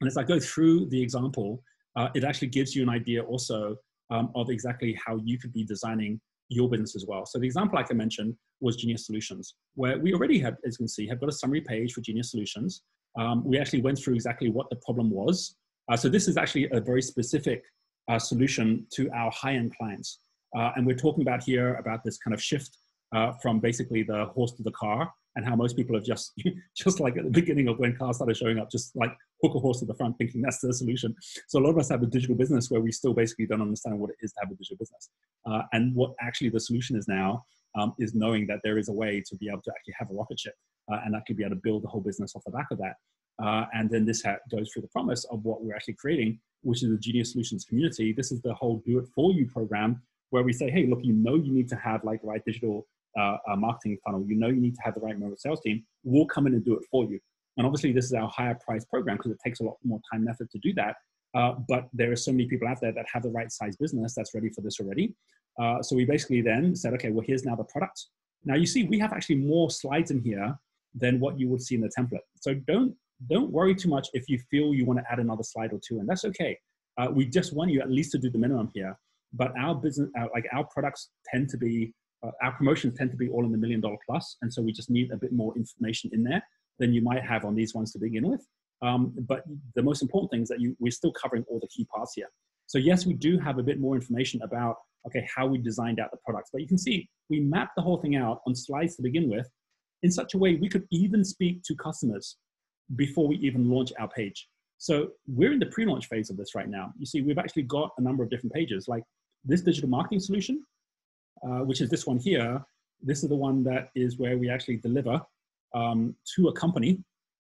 And as I go through the example, Uh, it actually gives you an idea also um, of exactly how you could be designing your business as well. So the example, like I mentioned, was Genius Solutions, where we already have, as you can see, have got a summary page for Genius Solutions. Um, we actually went through exactly what the problem was. Uh, so this is actually a very specific uh, solution to our high-end clients. Uh, and we're talking about here about this kind of shift uh, from basically the horse to the car, and how most people have just, just like at the beginning of when cars started showing up, just like hook a horse to the front thinking that's the solution. So a lot of us have a digital business where we still basically don't understand what it is to have a digital business. Uh, and what actually the solution is now um, is knowing that there is a way to be able to actually have a rocket ship uh, and actually be able to build the whole business off the back of that. Uh, and then this ha goes through the promise of what we're actually creating, which is the Genius Solutions community. This is the whole do it for you program where we say, hey, look, you know, you need to have like right digital Uh, a marketing funnel, you know you need to have the right remote sales team, we'll come in and do it for you. And obviously this is our higher price program because it takes a lot more time and effort to do that. Uh, but there are so many people out there that have the right size business that's ready for this already. Uh, so we basically then said, okay, well, here's now the product. Now you see, we have actually more slides in here than what you would see in the template. So don't, don't worry too much if you feel you want to add another slide or two, and that's okay. Uh, we just want you at least to do the minimum here. But our business, our, like our products tend to be Uh, our promotions tend to be all in the million dollar plus. And so we just need a bit more information in there than you might have on these ones to begin with. Um, but the most important thing is that you, we're still covering all the key parts here. So yes, we do have a bit more information about, okay, how we designed out the products, but you can see we mapped the whole thing out on slides to begin with in such a way we could even speak to customers before we even launch our page. So we're in the pre-launch phase of this right now. You see, we've actually got a number of different pages like this digital marketing solution, Uh, which is this one here. This is the one that is where we actually deliver um, to a company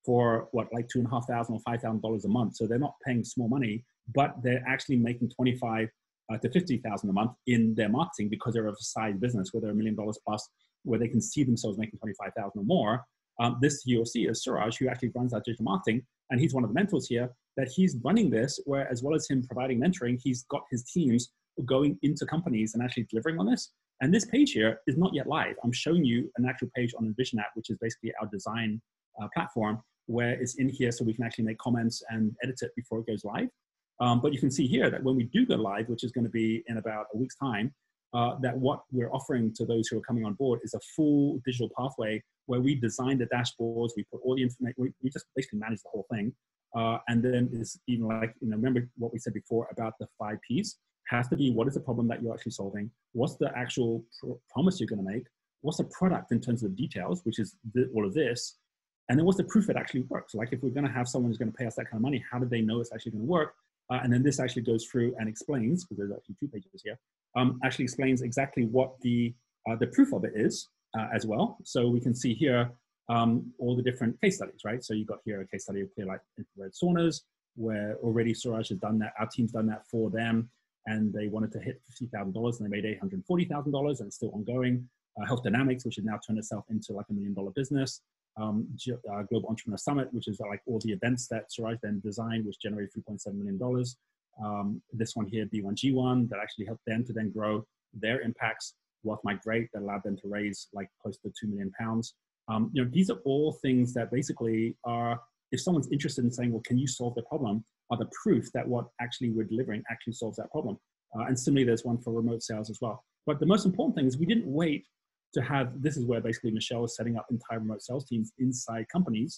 for what, like two and a half thousand or five thousand dollars a month. So they're not paying small money, but they're actually making twenty-five uh, to fifty thousand a month in their marketing because they're a size business where they're a million dollars plus, where they can see themselves making twenty-five thousand or more. Um, this you'll see is Suraj, who actually runs our digital marketing, and he's one of the mentors here. That he's running this, where as well as him providing mentoring, he's got his teams going into companies and actually delivering on this. And this page here is not yet live. I'm showing you an actual page on the Vision app, which is basically our design uh, platform, where it's in here so we can actually make comments and edit it before it goes live. Um, but you can see here that when we do go live, which is going to be in about a week's time, uh, that what we're offering to those who are coming on board is a full digital pathway where we design the dashboards, we put all the information, we, we just basically manage the whole thing. Uh, and then it's even like, you know, remember what we said before about the five Ps. Has to be, what is the problem that you're actually solving? What's the actual pr promise you're going to make? What's the product in terms of the details, which is the, all of this? And then what's the proof it actually works? Like if we're going to have someone who's going to pay us that kind of money, how do they know it's actually going to work? Uh, and then this actually goes through and explains, because there's actually two pages here, um, actually explains exactly what the, uh, the proof of it is uh, as well. So we can see here um, all the different case studies, right? So you've got here a case study of Clear Light Infrared Saunas, where already Suraj has done that, our team's done that for them. And they wanted to hit fifty thousand dollars and they made eight hundred forty thousand dollars and it's still ongoing. Uh, Health Dynamics, which has now turned itself into like a million dollar business. Um, uh, Global Entrepreneur Summit, which is like all the events that Suraj then designed, which generated three point seven million dollars. Um, this one here, B one G one, that actually helped them to then grow their impacts. Wealth Migrate, that allowed them to raise like close to two million pounds. Um, you know, these are all things that basically are, if someone's interested in saying, well, can you solve the problem? Are the proof that what actually we're delivering actually solves that problem. Uh, and similarly, there's one for remote sales as well. But the most important thing is we didn't wait to have, this is where basically Michelle is setting up entire remote sales teams inside companies.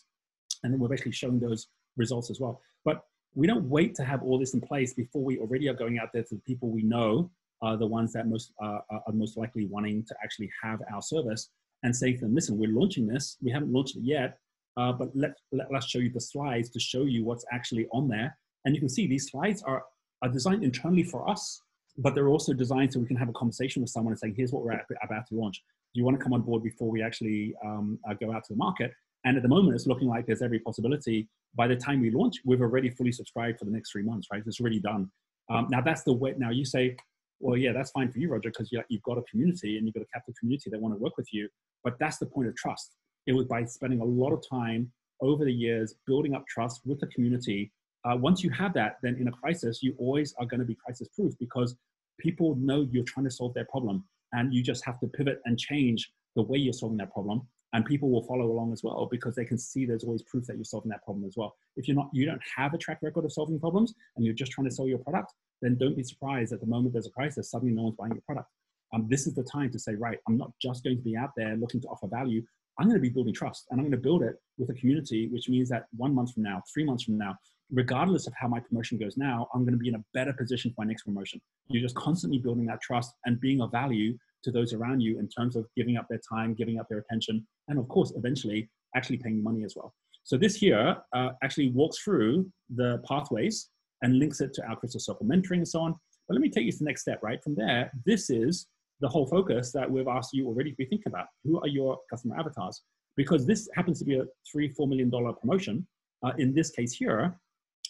And then we're basically showing those results as well. But we don't wait to have all this in place before we already are going out there to the people we know are the ones that most uh, are most likely wanting to actually have our service, and saying to them, listen, we're launching this. We haven't launched it yet, uh, but let, let us show you the slides to show you what's actually on there. And you can see these slides are, are designed internally for us, but they're also designed so we can have a conversation with someone and say, here's what we're at, about to launch. Do you want to come on board before we actually um, uh, go out to the market? And at the moment, it's looking like there's every possibility. By the time we launch, we've already fully subscribed for the next three months, right? It's already done. Um, now, that's the way. Now, you say, well, yeah, that's fine for you, Roger, because you've got a community and you've got a captive community that want to work with you. But that's the point of trust. It was by spending a lot of time over the years building up trust with the community. Uh, once you have that, then in a crisis, you always are going to be crisis-proof because people know you're trying to solve their problem. And you just have to pivot and change the way you're solving that problem. And people will follow along as well because they can see there's always proof that you're solving that problem as well. If you're not, you don't have a track record of solving problems and you're just trying to sell your product, then don't be surprised at the moment there's a crisis, suddenly no one's buying your product. Um, this is the time to say, right, I'm not just going to be out there looking to offer value. I'm going to be building trust and I'm going to build it with a community, which means that one month from now, three months from now, regardless of how my promotion goes now, I'm going to be in a better position for my next promotion. You're just constantly building that trust and being of value to those around you in terms of giving up their time, giving up their attention, and of course, eventually actually paying money as well. So this here uh, actually walks through the pathways and links it to our crystal circle mentoring and so on. But let me take you to the next step, right? From there, this is the whole focus that we've asked you already to be thinking about. Who are your customer avatars? Because this happens to be a three, four million dollar promotion. Uh, in this case here,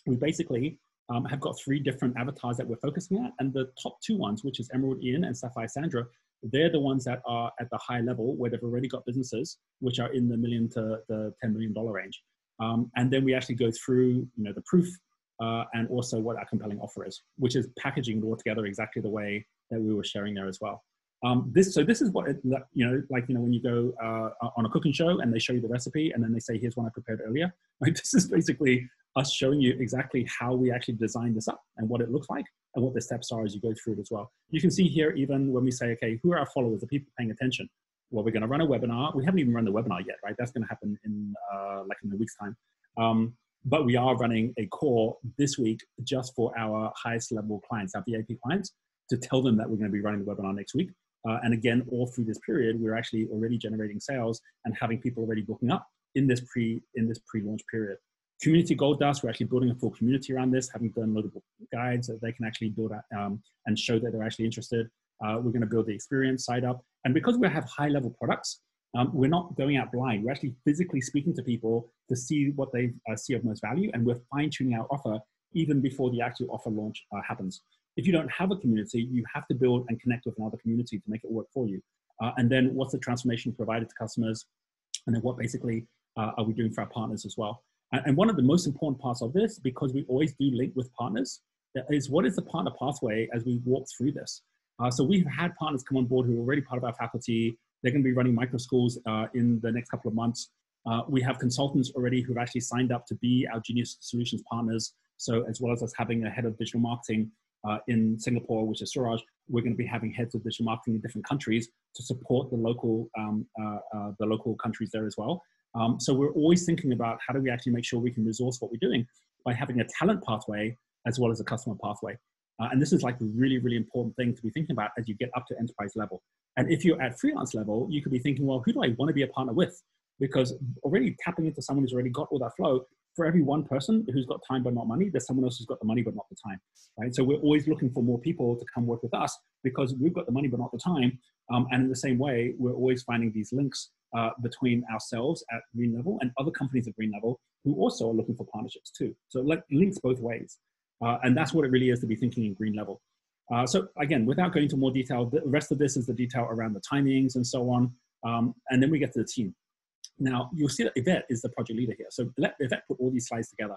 we basically um, have got three different avatars that we're focusing at. And the top two ones, which is Emerald Ian and Sapphire Sandra, they're the ones that are at the high level where they've already got businesses, which are in the million to the ten million dollar range. Um, and then we actually go through, you know, the proof uh, and also what our compelling offer is, which is packaging it all together exactly the way that we were sharing there as well. Um, this, so this is what, it, you know, like, you know, when you go uh, on a cooking show and they show you the recipe and then they say, here's one I prepared earlier. Like, this is basically us showing you exactly how we actually designed this up and what it looks like and what the steps are as you go through it as well. You can see here, even when we say, okay, who are our followers, the people paying attention? Well, we're going to run a webinar. We haven't even run the webinar yet, right? That's going to happen in uh, like in a week's time. Um, but we are running a call this week just for our highest level clients, our V I P clients, to tell them that we're going to be running the webinar next week. Uh, and again, all through this period, we're actually already generating sales and having people already booking up in this pre in this pre-launch period. Community Gold Dust, we're actually building a full community around this, having downloadable guides that they can actually build out, um, and show that they're actually interested. Uh, we're going to build the experience side up. And because we have high-level products, um, we're not going out blind. We're actually physically speaking to people to see what they uh, see of most value, and we're fine-tuning our offer even before the actual offer launch uh, happens. If you don't have a community, you have to build and connect with another community to make it work for you. Uh, and then what's the transformation provided to customers? And then what basically uh, are we doing for our partners as well? And, and one of the most important parts of this, because we always do link with partners, is what is the partner pathway as we walk through this? Uh, so we've had partners come on board who are already part of our faculty. They're going to be running micro schools uh, in the next couple of months. Uh, we have consultants already who've actually signed up to be our Genius Solutions partners. So as well as us having a head of digital marketing Uh, in Singapore, which is Suraj, we're going to be having heads of digital marketing in different countries to support the local, um, uh, uh, the local countries there as well. Um, so we're always thinking about how do we actually make sure we can resource what we're doing by having a talent pathway as well as a customer pathway. Uh, and this is like the really, really important thing to be thinking about as you get up to enterprise level. And if you're at freelance level, you could be thinking, well, who do I want to be a partner with? Because already tapping into someone who's already got all that flow, for every one person who's got time but not money, there's someone else who's got the money but not the time, right? So we're always looking for more people to come work with us because we've got the money but not the time. Um, and in the same way, we're always finding these links uh, between ourselves at Green Level and other companies at Green Level who also are looking for partnerships too. So like links both ways. Uh, and that's what it really is to be thinking in Green Level. Uh, so again, without going into more detail, the rest of this is the detail around the timings and so on. Um, and then we get to the team. Now, you'll see that Yvette is the project leader here. So let Yvette put all these slides together.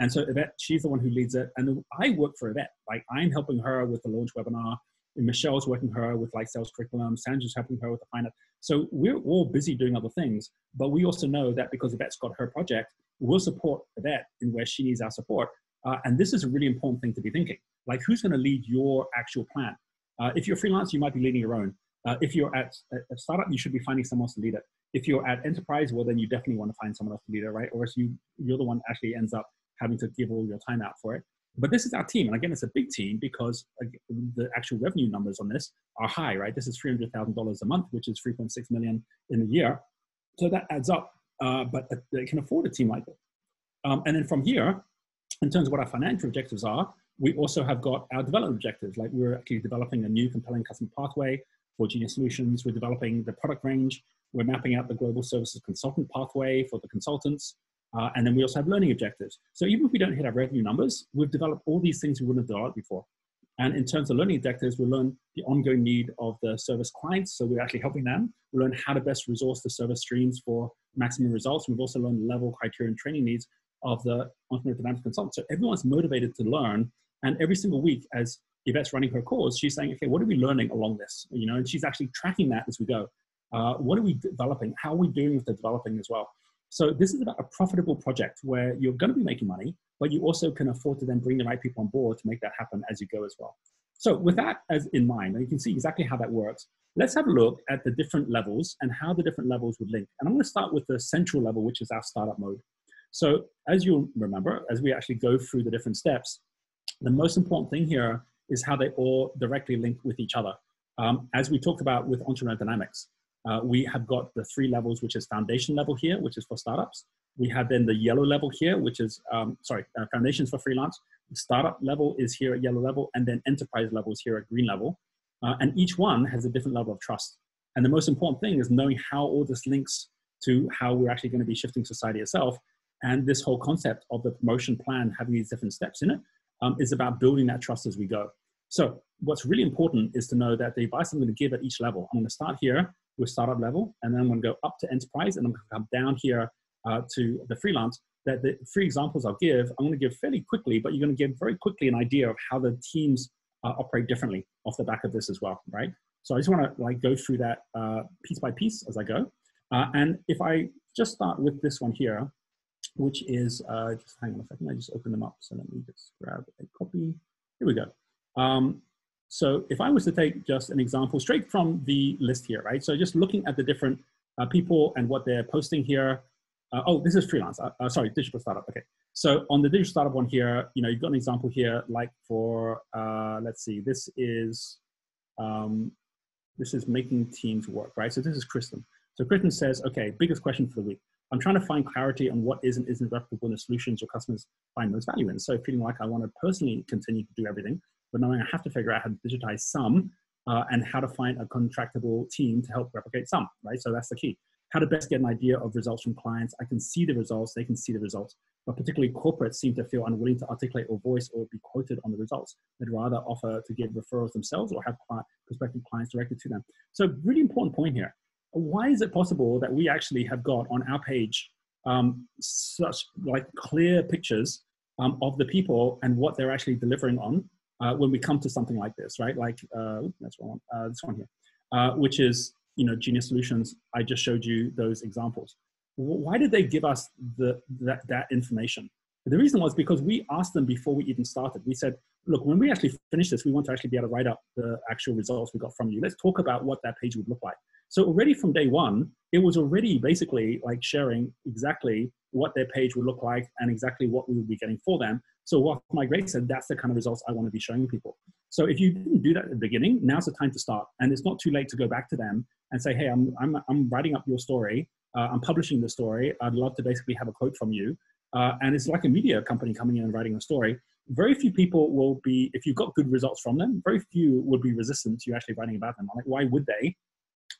And so Yvette, she's the one who leads it. And I work for Yvette. Like, I'm helping her with the launch webinar. And Michelle's working her with, like, sales curriculum. Sandra's helping her with the finance. So we're all busy doing other things. But we also know that because Yvette's got her project, we'll support Yvette in where she needs our support. Uh, and this is a really important thing to be thinking. Like, who's going to lead your actual plan? Uh, if you're freelance, you might be leading your own. Uh, if you're at a startup, you should be finding someone else to lead it. If you're at enterprise, well, then you definitely want to find someone else to lead it, right? Or else you, you're the one that actually ends up having to give all your time out for it. But this is our team. And again, it's a big team because the actual revenue numbers on this are high, right? This is three hundred thousand dollars a month, which is three point six million in a year. So that adds up, uh, but they can afford a team like this. Um, and then from here, in terms of what our financial objectives are, we also have got our development objectives. Like we're actually developing a new compelling customer pathway for Genius Solutions. We're developing the product range. We're mapping out the global services consultant pathway for the consultants. Uh, and then we also have learning objectives. So even if we don't hit our revenue numbers, we've developed all these things we wouldn't have developed before. And in terms of learning objectives, we learn the ongoing need of the service clients. So we're actually helping them. We learn how to best resource the service streams for maximum results. We've also learned level, criteria, and training needs of the Entrepreneur Dynamics consultant. So everyone's motivated to learn. And every single week, as Yvette's running her course, she's saying, okay, what are we learning along this? You know, and she's actually tracking that as we go. Uh, what are we developing? How are we doing with the developing as well? So this is about a profitable project where you're going to be making money, but you also can afford to then bring the right people on board to make that happen as you go as well. So with that as in mind, and you can see exactly how that works, let's have a look at the different levels and how the different levels would link. And I'm going to start with the central level, which is our startup mode. So as you'll remember, as we actually go through the different steps, the most important thing here is how they all directly link with each other. Um, as we talked about with Entrepreneur Dynamics, uh, we have got the three levels, which is foundation level here, which is for startups. We have then the yellow level here, which is, um, sorry, uh, foundations for freelance. The startup level is here at yellow level, and then enterprise level is here at green level. Uh, and each one has a different level of trust. And the most important thing is knowing how all this links to how we're actually going to be shifting society itself. And this whole concept of the promotion plan, having these different steps in it, um, is about building that trust as we go. So what's really important is to know that the advice I'm going to give at each level, I'm going to start here with startup level, and then I'm going to go up to enterprise, and I'm going to come down here uh, to the freelance. That the three examples I'll give, I'm going to give fairly quickly, but you're going to give very quickly an idea of how the teams uh, operate differently off the back of this as well, right? So I just want to like go through that uh, piece by piece as I go. Uh, and if I just start with this one here, which is, uh, just hang on a second, I just open them up. So let me just grab a copy. Here we go. Um, so if I was to take just an example straight from the list here, right? So just looking at the different uh, people and what they're posting here. Uh, oh, this is freelance, uh, uh, sorry, digital startup, okay. So on the digital startup one here, you know, you've got an example here, like for, uh, let's see, this is, um, this is making teams work, right? So this is Kristen. So Kristen says, okay, biggest question for the week. I'm trying to find clarity on what is and isn't replicable in the solutions your customers find most value in. So feeling like I want to personally continue to do everything, but knowing I have to figure out how to digitize some uh, and how to find a contractable team to help replicate some, right? So that's the key. How to best get an idea of results from clients. I can see the results, they can see the results, but particularly corporates seem to feel unwilling to articulate or voice or be quoted on the results. They'd rather offer to give referrals themselves or have client, prospective clients directed to them. So really important point here. Why is it possible that we actually have got on our page um, such like clear pictures um, of the people and what they're actually delivering on uh, when we come to something like this, right? Like uh, that's one, uh, this one here, uh, which is, you know, Genius Solutions. I just showed you those examples. Why did they give us the, that, that information? The reason was because we asked them before we even started. We said, look, when we actually finish this, we want to actually be able to write up the actual results we got from you. Let's talk about what that page would look like. So already from day one, it was already basically like sharing exactly what their page would look like and exactly what we would be getting for them. So what Migrate said, that's the kind of results I want to be showing people. So if you didn't do that at the beginning, now's the time to start. And it's not too late to go back to them and say, hey, I'm, I'm, I'm writing up your story. Uh, I'm publishing the story. I'd love to basically have a quote from you. Uh, and it's like a media company coming in and writing a story. Very few people will be, if you've got good results from them, very few would be resistant to you actually writing about them. Like, why would they?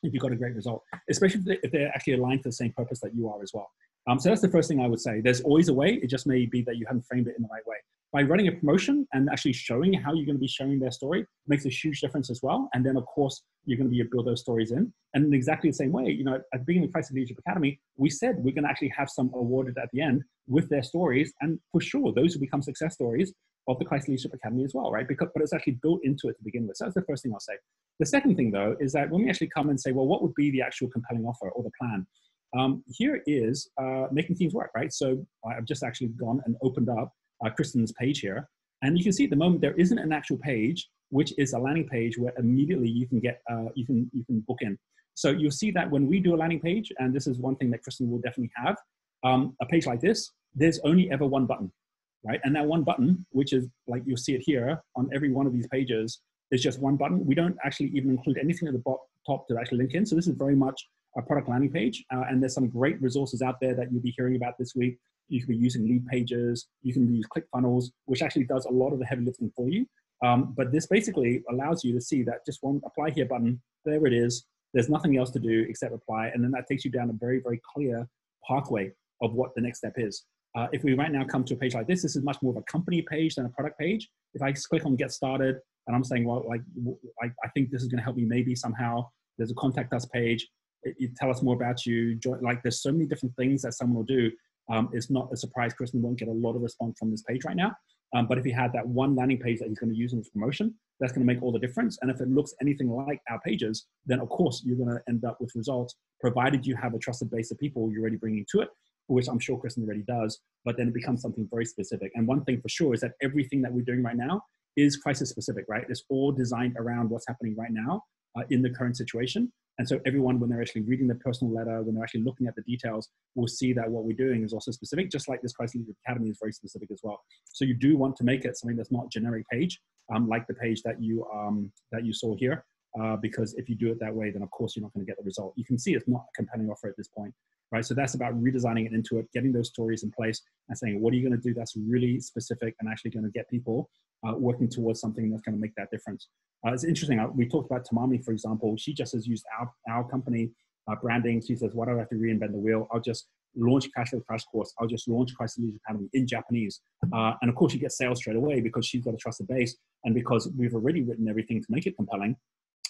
If you've got a great result, especially if they're actually aligned to the same purpose that you are as well. Um, so that's the first thing I would say. There's always a way. It just may be that you haven't framed it in the right way. By running a promotion and actually showing how you're going to be sharing their story makes a huge difference as well. And then, of course, you're going to be able to build those stories in. And in exactly the same way, you know, at the beginning of Crisis Leadership Academy, we said we're going to actually have some awarded at the end with their stories. And for sure, those will become success stories of the Crisis Leadership Academy as well, right? Because, but it's actually built into it to begin with. So that's the first thing I'll say. The second thing, though, is that when we actually come and say, well, what would be the actual compelling offer or the plan? Um, here is uh, making teams work, right? So I've just actually gone and opened up uh, Kristen's page here. And you can see at the moment, there isn't an actual page, which is a landing page where immediately you can get, uh, you can, you can book in. So you'll see that when we do a landing page, and this is one thing that Kristen will definitely have, um, a page like this, there's only ever one button. right? And that one button, which is like you'll see it here on every one of these pages, is just one button. We don't actually even include anything at the top to actually link in. So this is very much a product landing page. Uh, and there's some great resources out there that you'll be hearing about this week. You can be using lead pages. You can use ClickFunnels, which actually does a lot of the heavy lifting for you. Um, but this basically allows you to see that just one apply here button, there it is. There's nothing else to do except apply. And then that takes you down a very, very clear pathway of what the next step is. Uh, if we right now come to a page like this, this is much more of a company page than a product page. If I just click on get started and I'm saying, well, like, I, I think this is going to help me maybe somehow. There's a contact us page. It, it tell us more about you. Join, like there's so many different things that someone will do. Um, it's not a surprise Kristen won't get a lot of response from this page right now. Um, but if he had that one landing page that he's going to use in his promotion, that's going to make all the difference. And if it looks anything like our pages, then of course you're going to end up with results, provided you have a trusted base of people you're already bringing to it, which I'm sure Kristen already does, but then it becomes something very specific. And one thing for sure is that everything that we're doing right now is crisis specific, right? It's all designed around what's happening right now uh, in the current situation. And so everyone, when they're actually reading the personal letter, when they're actually looking at the details, will see that what we're doing is also specific, just like this Crisis Leadership Academy is very specific as well. So you do want to make it something that's not generic page, um, like the page that you, um, that you saw here, uh, because if you do it that way, then of course you're not gonna get the result. You can see it's not a compelling offer at this point, right? So that's about redesigning it into it, getting those stories in place and saying, what are you gonna do that's really specific and actually gonna get people Uh, working towards something that's going to make that difference. Uh, it's interesting. Uh, we talked about Tamami, for example. She just has used our, our company uh, branding. She says, why do I have to reinvent the wheel? I'll just launch Cashless Crash Course. I'll just launch Crisis Leadership Academy in Japanese. Uh, and of course, she gets sales straight away because she's got a trusted base and because we've already written everything to make it compelling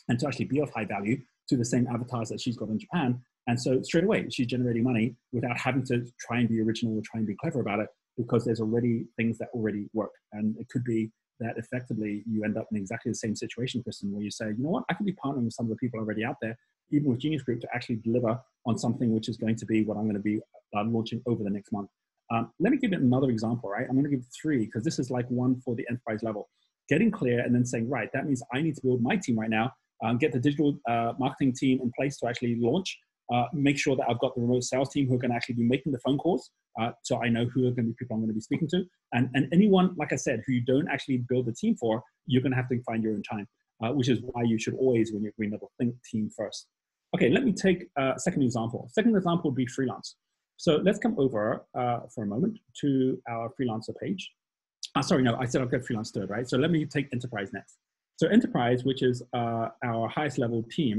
and to actually be of high value to the same avatars that she's got in Japan. And so straight away, she's generating money without having to try and be original or try and be clever about it, because there's already things that already work. And it could be that effectively you end up in exactly the same situation, Kristen, where you say, you know what, I could be partnering with some of the people already out there, even with Genius Group, to actually deliver on something which is going to be what I'm gonna be uh, launching over the next month. Um, let me give it another example, right? I'm gonna give three, because this is like one for the enterprise level. Getting clear and then saying, right, that means I need to build my team right now, um, get the digital uh, marketing team in place to actually launch, Uh, make sure that I've got the remote sales team who are going to actually be making the phone calls, uh, so I know who are going to be people I'm going to be speaking to. And, and anyone, like I said, who you don't actually build the team for, you're going to have to find your own time, uh, which is why you should always, when you're green level, think team first. Okay, let me take a second example. Second example would be freelance. So let's come over uh, for a moment to our freelancer page. Uh, sorry, no, I said I'll get freelance third, right? So let me take enterprise next. So enterprise, which is uh, our highest level team,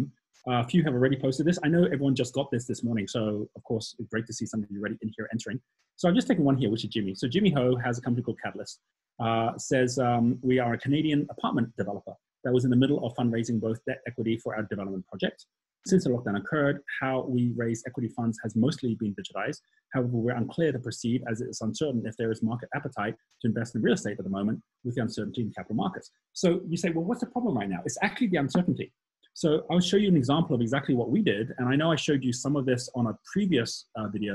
Uh, a few have already posted this. I know everyone just got this this morning, so of course, it's great to see some of you already in here entering. So I've just taken one here, which is Jimmy. So Jimmy Ho has a company called Catalyst. Uh, says, um, we are a Canadian apartment developer that was in the middle of fundraising both debt equity for our development project. Since the lockdown occurred, how we raise equity funds has mostly been digitized. However, we're unclear to proceed as it is uncertain if there is market appetite to invest in real estate at the moment with the uncertainty in capital markets. So you say, well, what's the problem right now? It's actually the uncertainty. So I'll show you an example of exactly what we did. And I know I showed you some of this on a previous uh, video,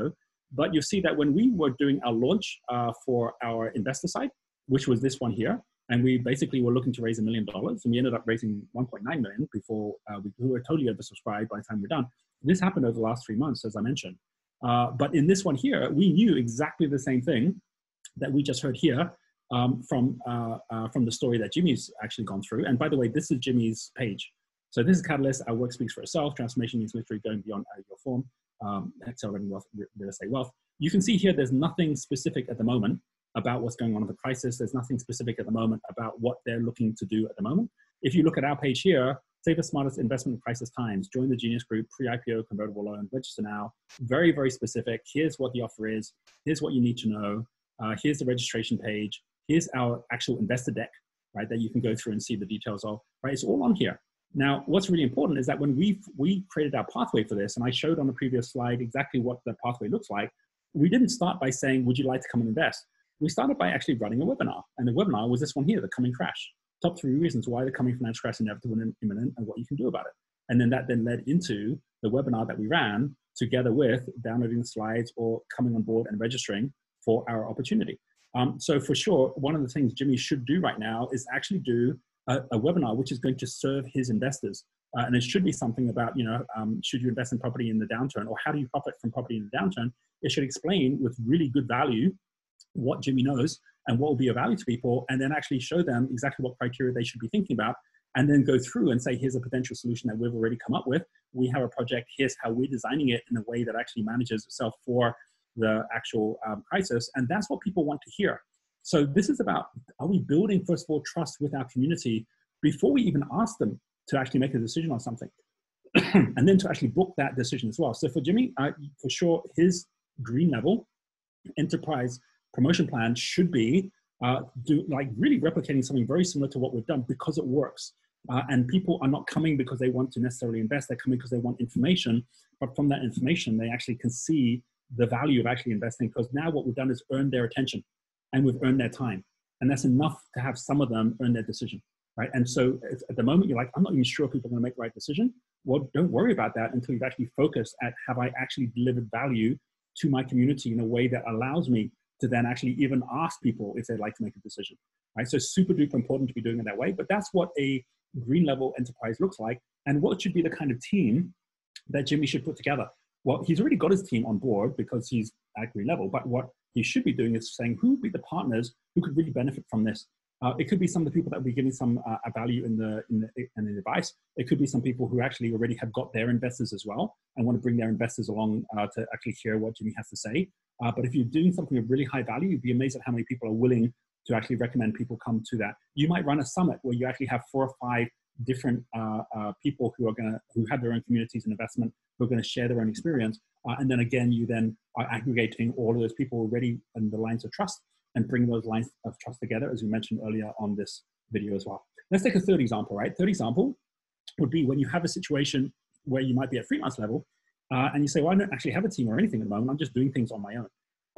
but you'll see that when we were doing our launch uh, for our investor site, which was this one here, and we basically were looking to raise a million dollars and we ended up raising one point nine million before uh, we, we were totally oversubscribed by the time we're done. This happened over the last three months, as I mentioned. Uh, but in this one here, we knew exactly the same thing that we just heard here um, from, uh, uh, from the story that Jimmy's actually gone through. And by the way, this is Jimmy's page. So this is Catalyst. Our work speaks for itself. Transformation is literally going beyond your form. Um, accelerating wealth, real estate wealth. You can see here, there's nothing specific at the moment about what's going on in the crisis. There's nothing specific at the moment about what they're looking to do at the moment. If you look at our page here, save the smartest investment in crisis times, join the Genius Group, pre-I P O convertible loan, register now. Very, very specific. Here's what the offer is. Here's what you need to know. Uh, here's the registration page. Here's our actual investor deck, right, that you can go through and see the details of, right? It's all on here. Now, what's really important is that when we we created our pathway for this, and I showed on the previous slide exactly what the pathway looks like, we didn't start by saying, would you like to come and invest? We started by actually running a webinar. And the webinar was this one here, The Coming Crash. Top three reasons why the coming financial crash is inevitable and imminent and what you can do about it. And then that then led into the webinar that we ran together with downloading the slides or coming on board and registering for our opportunity. Um, so for sure, one of the things Jimmy should do right now is actually do A, a webinar which is going to serve his investors. Uh, and it should be something about, you know, um, should you invest in property in the downturn or how do you profit from property in the downturn? It should explain with really good value what Jimmy knows and what will be of value to people, and then actually show them exactly what criteria they should be thinking about, and then go through and say, here's a potential solution that we've already come up with. We have a project, here's how we're designing it in a way that actually manages itself for the actual um, crisis. And that's what people want to hear. So this is about, are we building, first of all, trust with our community before we even ask them to actually make a decision on something, and then to actually book that decision as well. So for Jimmy, uh, for sure, his green level enterprise promotion plan should be uh, do, like really replicating something very similar to what we've done, because it works. Uh, and people are not coming because they want to necessarily invest. They're coming because they want information. But from that information, they actually can see the value of actually investing, because now what we've done is earn their attention, and we've earned their time. And that's enough to have some of them earn their decision, right? And so at the moment, you're like, I'm not even sure people are gonna make the right decision. Well, don't worry about that until you've actually focused at, have I actually delivered value to my community in a way that allows me to then actually even ask people if they'd like to make a decision, right? So super duper important to be doing it that way, but that's what a green level enterprise looks like, and what should be the kind of team that Jimmy should put together. Well, he's already got his team on board because he's at green level, but what he should be doing is saying, who would be the partners who could really benefit from this? Uh, it could be some of the people that will be giving some uh, value in the, in, the, in the advice. It could be some people who actually already have got their investors as well and want to bring their investors along uh, to actually hear what Jimmy has to say. Uh, but if you're doing something of really high value, you'd be amazed at how many people are willing to actually recommend people come to that. You might run a summit where you actually have four or five different uh, uh, people who are going to, who have their own communities and investment, who are going to share their own experience. Uh, and then again, you then are aggregating all of those people already in the lines of trust and bring those lines of trust together, as we mentioned earlier on this video as well. Let's take a third example, right? Third example would be when you have a situation where you might be at freelance level uh, and you say, well, I don't actually have a team or anything at the moment. I'm just doing things on my own.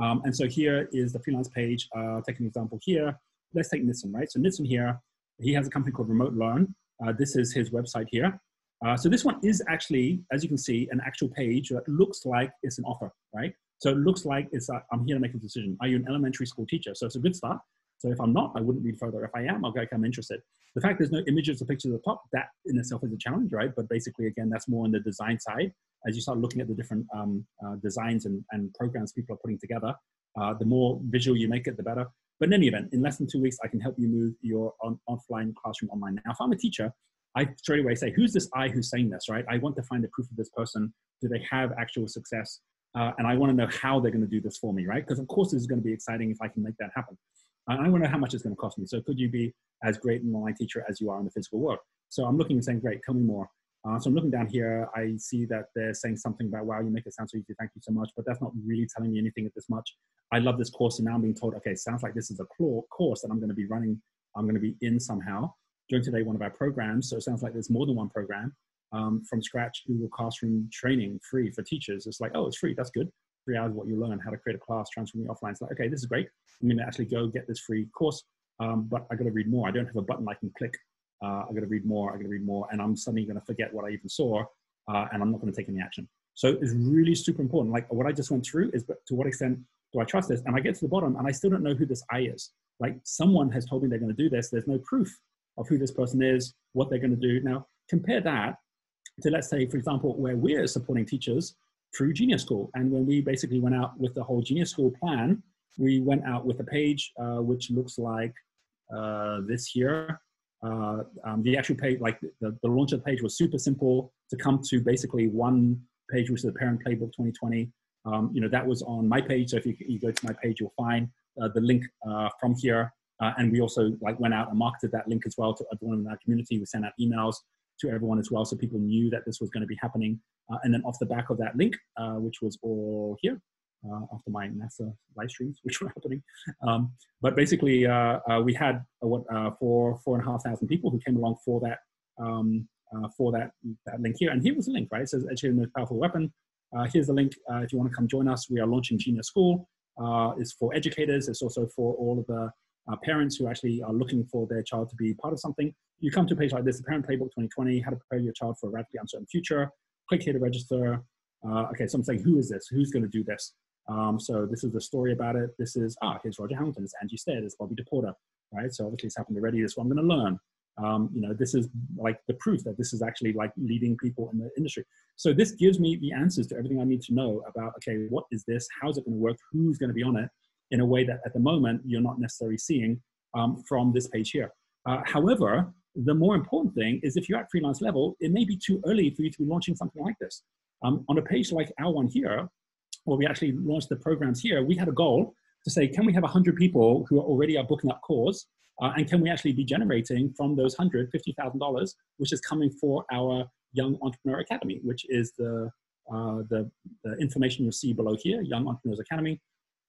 Um, and so here is the freelance page. Uh, take an example here. Let's take Nitsan, right? So Nitsan here, he has a company called Remote Learn. Uh, this is his website here. Uh, so this one is actually, as you can see, an actual page that looks like it's an offer, right? So it looks like it's, uh, I'm here to make a decision. Are you an elementary school teacher? So it's a good start. So if I'm not, I wouldn't read further. If I am, okay, I'm interested. The fact there's no images or pictures at the top, that in itself is a challenge, right? But basically, again, that's more on the design side. As you start looking at the different um, uh, designs and, and programs people are putting together, uh, the more visual you make it, the better. But in any event, in less than two weeks, I can help you move your on, offline classroom online. Now, if I'm a teacher, I straight away say, who's this I who's saying this, right? I want to find the proof of this person. Do they have actual success? Uh, and I want to know how they're going to do this for me, right? Because of course, this is going to be exciting if I can make that happen. And I want to know how much it's going to cost me. So could you be as great an online teacher as you are in the physical world? So I'm looking and saying, great, tell me more. Uh, so I'm looking down here, I see that they're saying something about, wow, you make it sound so easy, thank you so much, but that's not really telling me anything at this much. I love this course, and now I'm being told, okay, sounds like this is a course that I'm gonna be running, I'm gonna be in somehow. During today, one of our programs, so it sounds like there's more than one program, um, from scratch, Google Classroom training, free for teachers. It's like, oh, it's free, that's good. Three hours of what you learn, how to create a class, transform your offline. It's like, okay, this is great. I'm gonna actually go get this free course, um, but I gotta read more. I don't have a button I can click. Uh, I'm going to read more, I'm going to read more, and I'm suddenly going to forget what I even saw, uh, and I'm not going to take any action. So it's really super important. Like what I just went through is, but to what extent do I trust this? And I get to the bottom and I still don't know who this I is. Like someone has told me they're going to do this. There's no proof of who this person is, what they're going to do. Now, compare that to, let's say, for example, where we're supporting teachers through Genius School. And when we basically went out with the whole Genius School plan, we went out with a page uh, which looks like uh, this here. Uh, um, the actual page, like the, the launch of the page was super simple to come to basically one page, which is the Parent Playbook twenty twenty. Um, you know, that was on my page. So if you, you go to my page, you'll find uh, the link uh, from here. Uh, and we also like went out and marketed that link as well to everyone in our community. We sent out emails to everyone as well. So people knew that this was going to be happening. Uh, and then off the back of that link, uh, which was all here. Uh, after my NASA live streams, which were happening. Um, but basically, uh, uh, we had uh, what uh, four, four and a half thousand people who came along for that um, uh, for that, that link here. And here was the link, right? It says, educating the most powerful weapon. Uh, here's the link. Uh, if you want to come join us, we are launching Genius School. Uh, it's for educators. It's also for all of the uh, parents who actually are looking for their child to be part of something. You come to a page like this, the Parent Playbook twenty twenty, how to prepare your child for a radically uncertain future. Click here to register. Uh, okay, so I'm saying, who is this? Who's going to do this? Um, so this is the story about it. This is, ah, here's Roger Hamilton, it's Angie Stead, it's Bobby DePorter, right? So obviously it's happened already, this is what I'm gonna learn. Um, you know, this is like the proof that this is actually like leading people in the industry. So this gives me the answers to everything I need to know about, okay, what is this? How's it gonna work? Who's gonna be on it? in a way that at the moment you're not necessarily seeing um, from this page here. Uh, however, the more important thing is if you're at freelance level, it may be too early for you to be launching something like this. Um, on a page like our one here, where we actually launched the programs here, we had a goal to say, can we have one hundred people who are already are booking up calls? Uh, and can we actually be generating from those one hundred fifty thousand dollars, which is coming for our Young Entrepreneur Academy, which is the, uh, the, the information you'll see below here, Young Entrepreneurs Academy.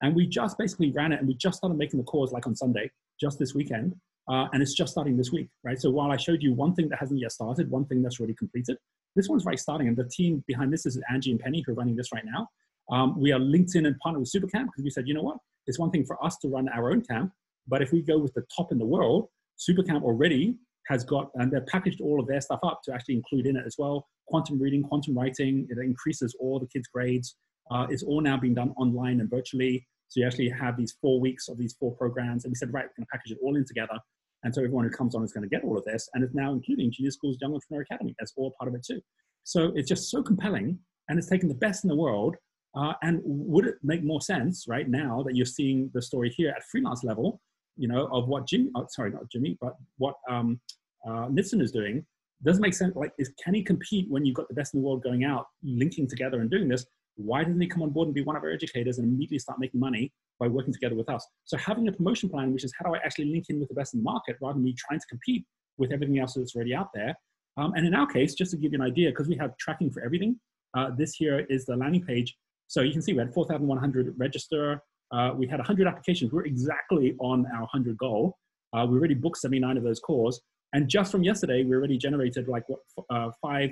And we just basically ran it, and we just started making the calls like on Sunday, just this weekend. Uh, and it's just starting this week, right? So while I showed you one thing that hasn't yet started, one thing that's already completed, this one's right starting. And the team behind this is Angie and Penny, who are running this right now. Um, we are linked in and partnered with Supercamp because we said, you know what? It's one thing for us to run our own camp, but if we go with the top in the world, Supercamp already has got, and they've packaged all of their stuff up to actually include in it as well, quantum reading, quantum writing, it increases all the kids' grades. Uh, it's all now being done online and virtually. So you actually have these four weeks of these four programs. And we said, right, we're gonna package it all in together. And so everyone who comes on is gonna get all of this. And it's now including Genius School's Young Entrepreneur Academy. That's all part of it too. So it's just so compelling, and it's taken the best in the world. Uh, and would it make more sense right now that you're seeing the story here at freelance level, you know, of what Jimmy, oh, sorry, not Jimmy, but what um, uh, Nitsan is doing? Doesn't make sense. Like, is, can he compete when you've got the best in the world going out, linking together and doing this? Why didn't he come on board and be one of our educators and immediately start making money by working together with us? So having a promotion plan, which is how do I actually link in with the best in the market rather than me trying to compete with everything else that's already out there. Um, and in our case, just to give you an idea, because we have tracking for everything, uh, this here is the landing page. So you can see we had four thousand one hundred register. Uh, we had one hundred applications. We're exactly on our one hundred goal. Uh, we already booked seventy-nine of those calls. And just from yesterday, we already generated like what uh, five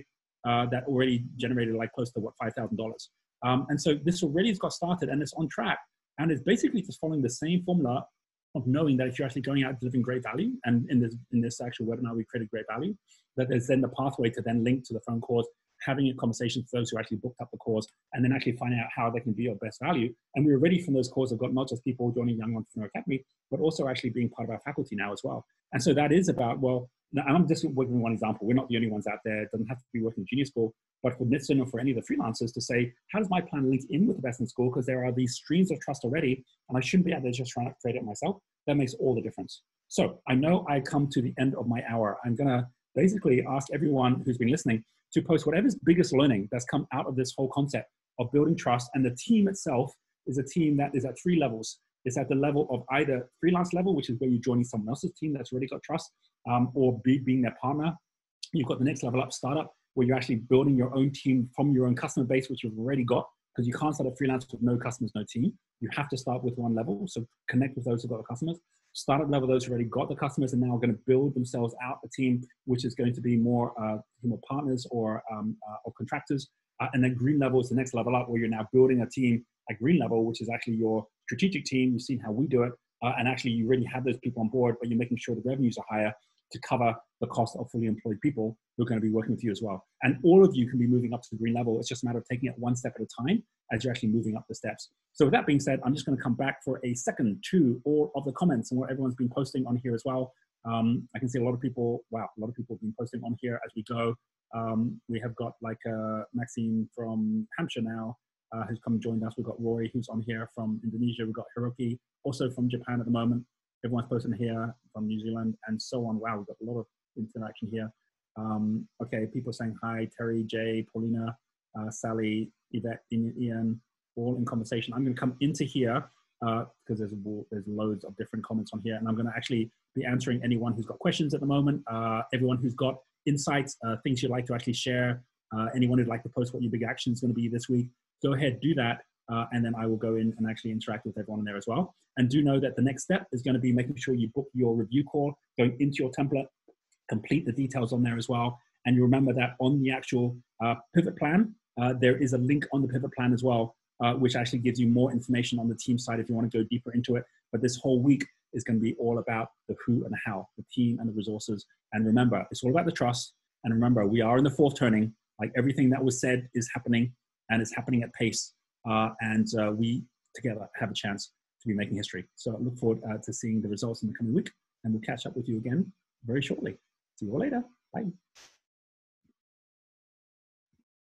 uh, that already generated like close to what five thousand dollars. Um, and so this already has got started and it's on track. And it's basically just following the same formula of knowing that if you're actually going out and delivering great value, and in this, in this actual webinar, we created great value, that there's then the pathway to then link to the phone calls, having a conversation with those who actually booked up the course, and then actually finding out how they can be of best value. And we already from those courses have got not just people joining Young Entrepreneur Academy, but also actually being part of our faculty now as well. And so that is about, well, and I'm just giving one example. We're not the only ones out there. It doesn't have to be working in Genius School, but for Nitsan or for any of the freelancers to say, how does my plan link in with the best in school? Because there are these streams of trust already, and I shouldn't be out there just trying to create it myself. That makes all the difference. So I know I come to the end of my hour. I'm gonna basically ask everyone who's been listening to post whatever's biggest learning that's come out of this whole concept of building trust. And the team itself is a team that is at three levels. It's at the level of either freelance level, which is where you're joining someone else's team that's already got trust, um, or be, being their partner. You've got the next level up, startup, where you're actually building your own team from your own customer base, which you've already got, because you can't start a freelance with no customers, no team. You have to start with one level. So connect with those who've got the customers. Startup level, those who've already got the customers and now are going to build themselves out a team, which is going to be more, uh, more partners or, um, uh, or contractors. Uh, and then green level is the next level up, where you're now building a team at green level, which is actually your strategic team. You've seen how we do it. Uh, and actually you really have those people on board, but you're making sure the revenues are higher to cover the cost of fully employed people who are going to be working with you as well. And all of you can be moving up to the green level. It's just a matter of taking it one step at a time as you're actually moving up the steps. So with that being said, I'm just going to come back for a second to all of the comments and what everyone's been posting on here as well. Um, I can see a lot of people, wow, a lot of people have been posting on here as we go. Um, we have got like uh, Maxine from Hampshire now, uh, who's come and joined us. We've got Rory, who's on here from Indonesia. We've got Hiroki, also from Japan at the moment. Everyone's posting here from New Zealand and so on. Wow, we've got a lot of interaction here. Um, okay, people saying hi, Terry, Jay, Paulina, uh, Sally, Yvette, Ian, all in conversation. I'm gonna come into here because uh, there's, there's loads of different comments on here, and I'm gonna actually be answering anyone who's got questions at the moment, uh, everyone who's got insights, uh, things you'd like to actually share, uh, anyone who'd like to post what your big action is gonna be this week, go ahead, do that. Uh, and then I will go in and actually interact with everyone in there as well. And do know that the next step is going to be making sure you book your review call, going into your template, complete the details on there as well. And you remember that on the actual uh, pivot plan, uh, there is a link on the pivot plan as well, uh, which actually gives you more information on the team side if you want to go deeper into it. But this whole week is going to be all about the who and the how, the team and the resources. And remember, it's all about the trust. And remember, we are in the fourth turning. Like, everything that was said is happening, and it's happening at pace. Uh, and uh, we together have a chance to be making history. So I look forward uh, to seeing the results in the coming week, and we'll catch up with you again very shortly. See you all later. Bye.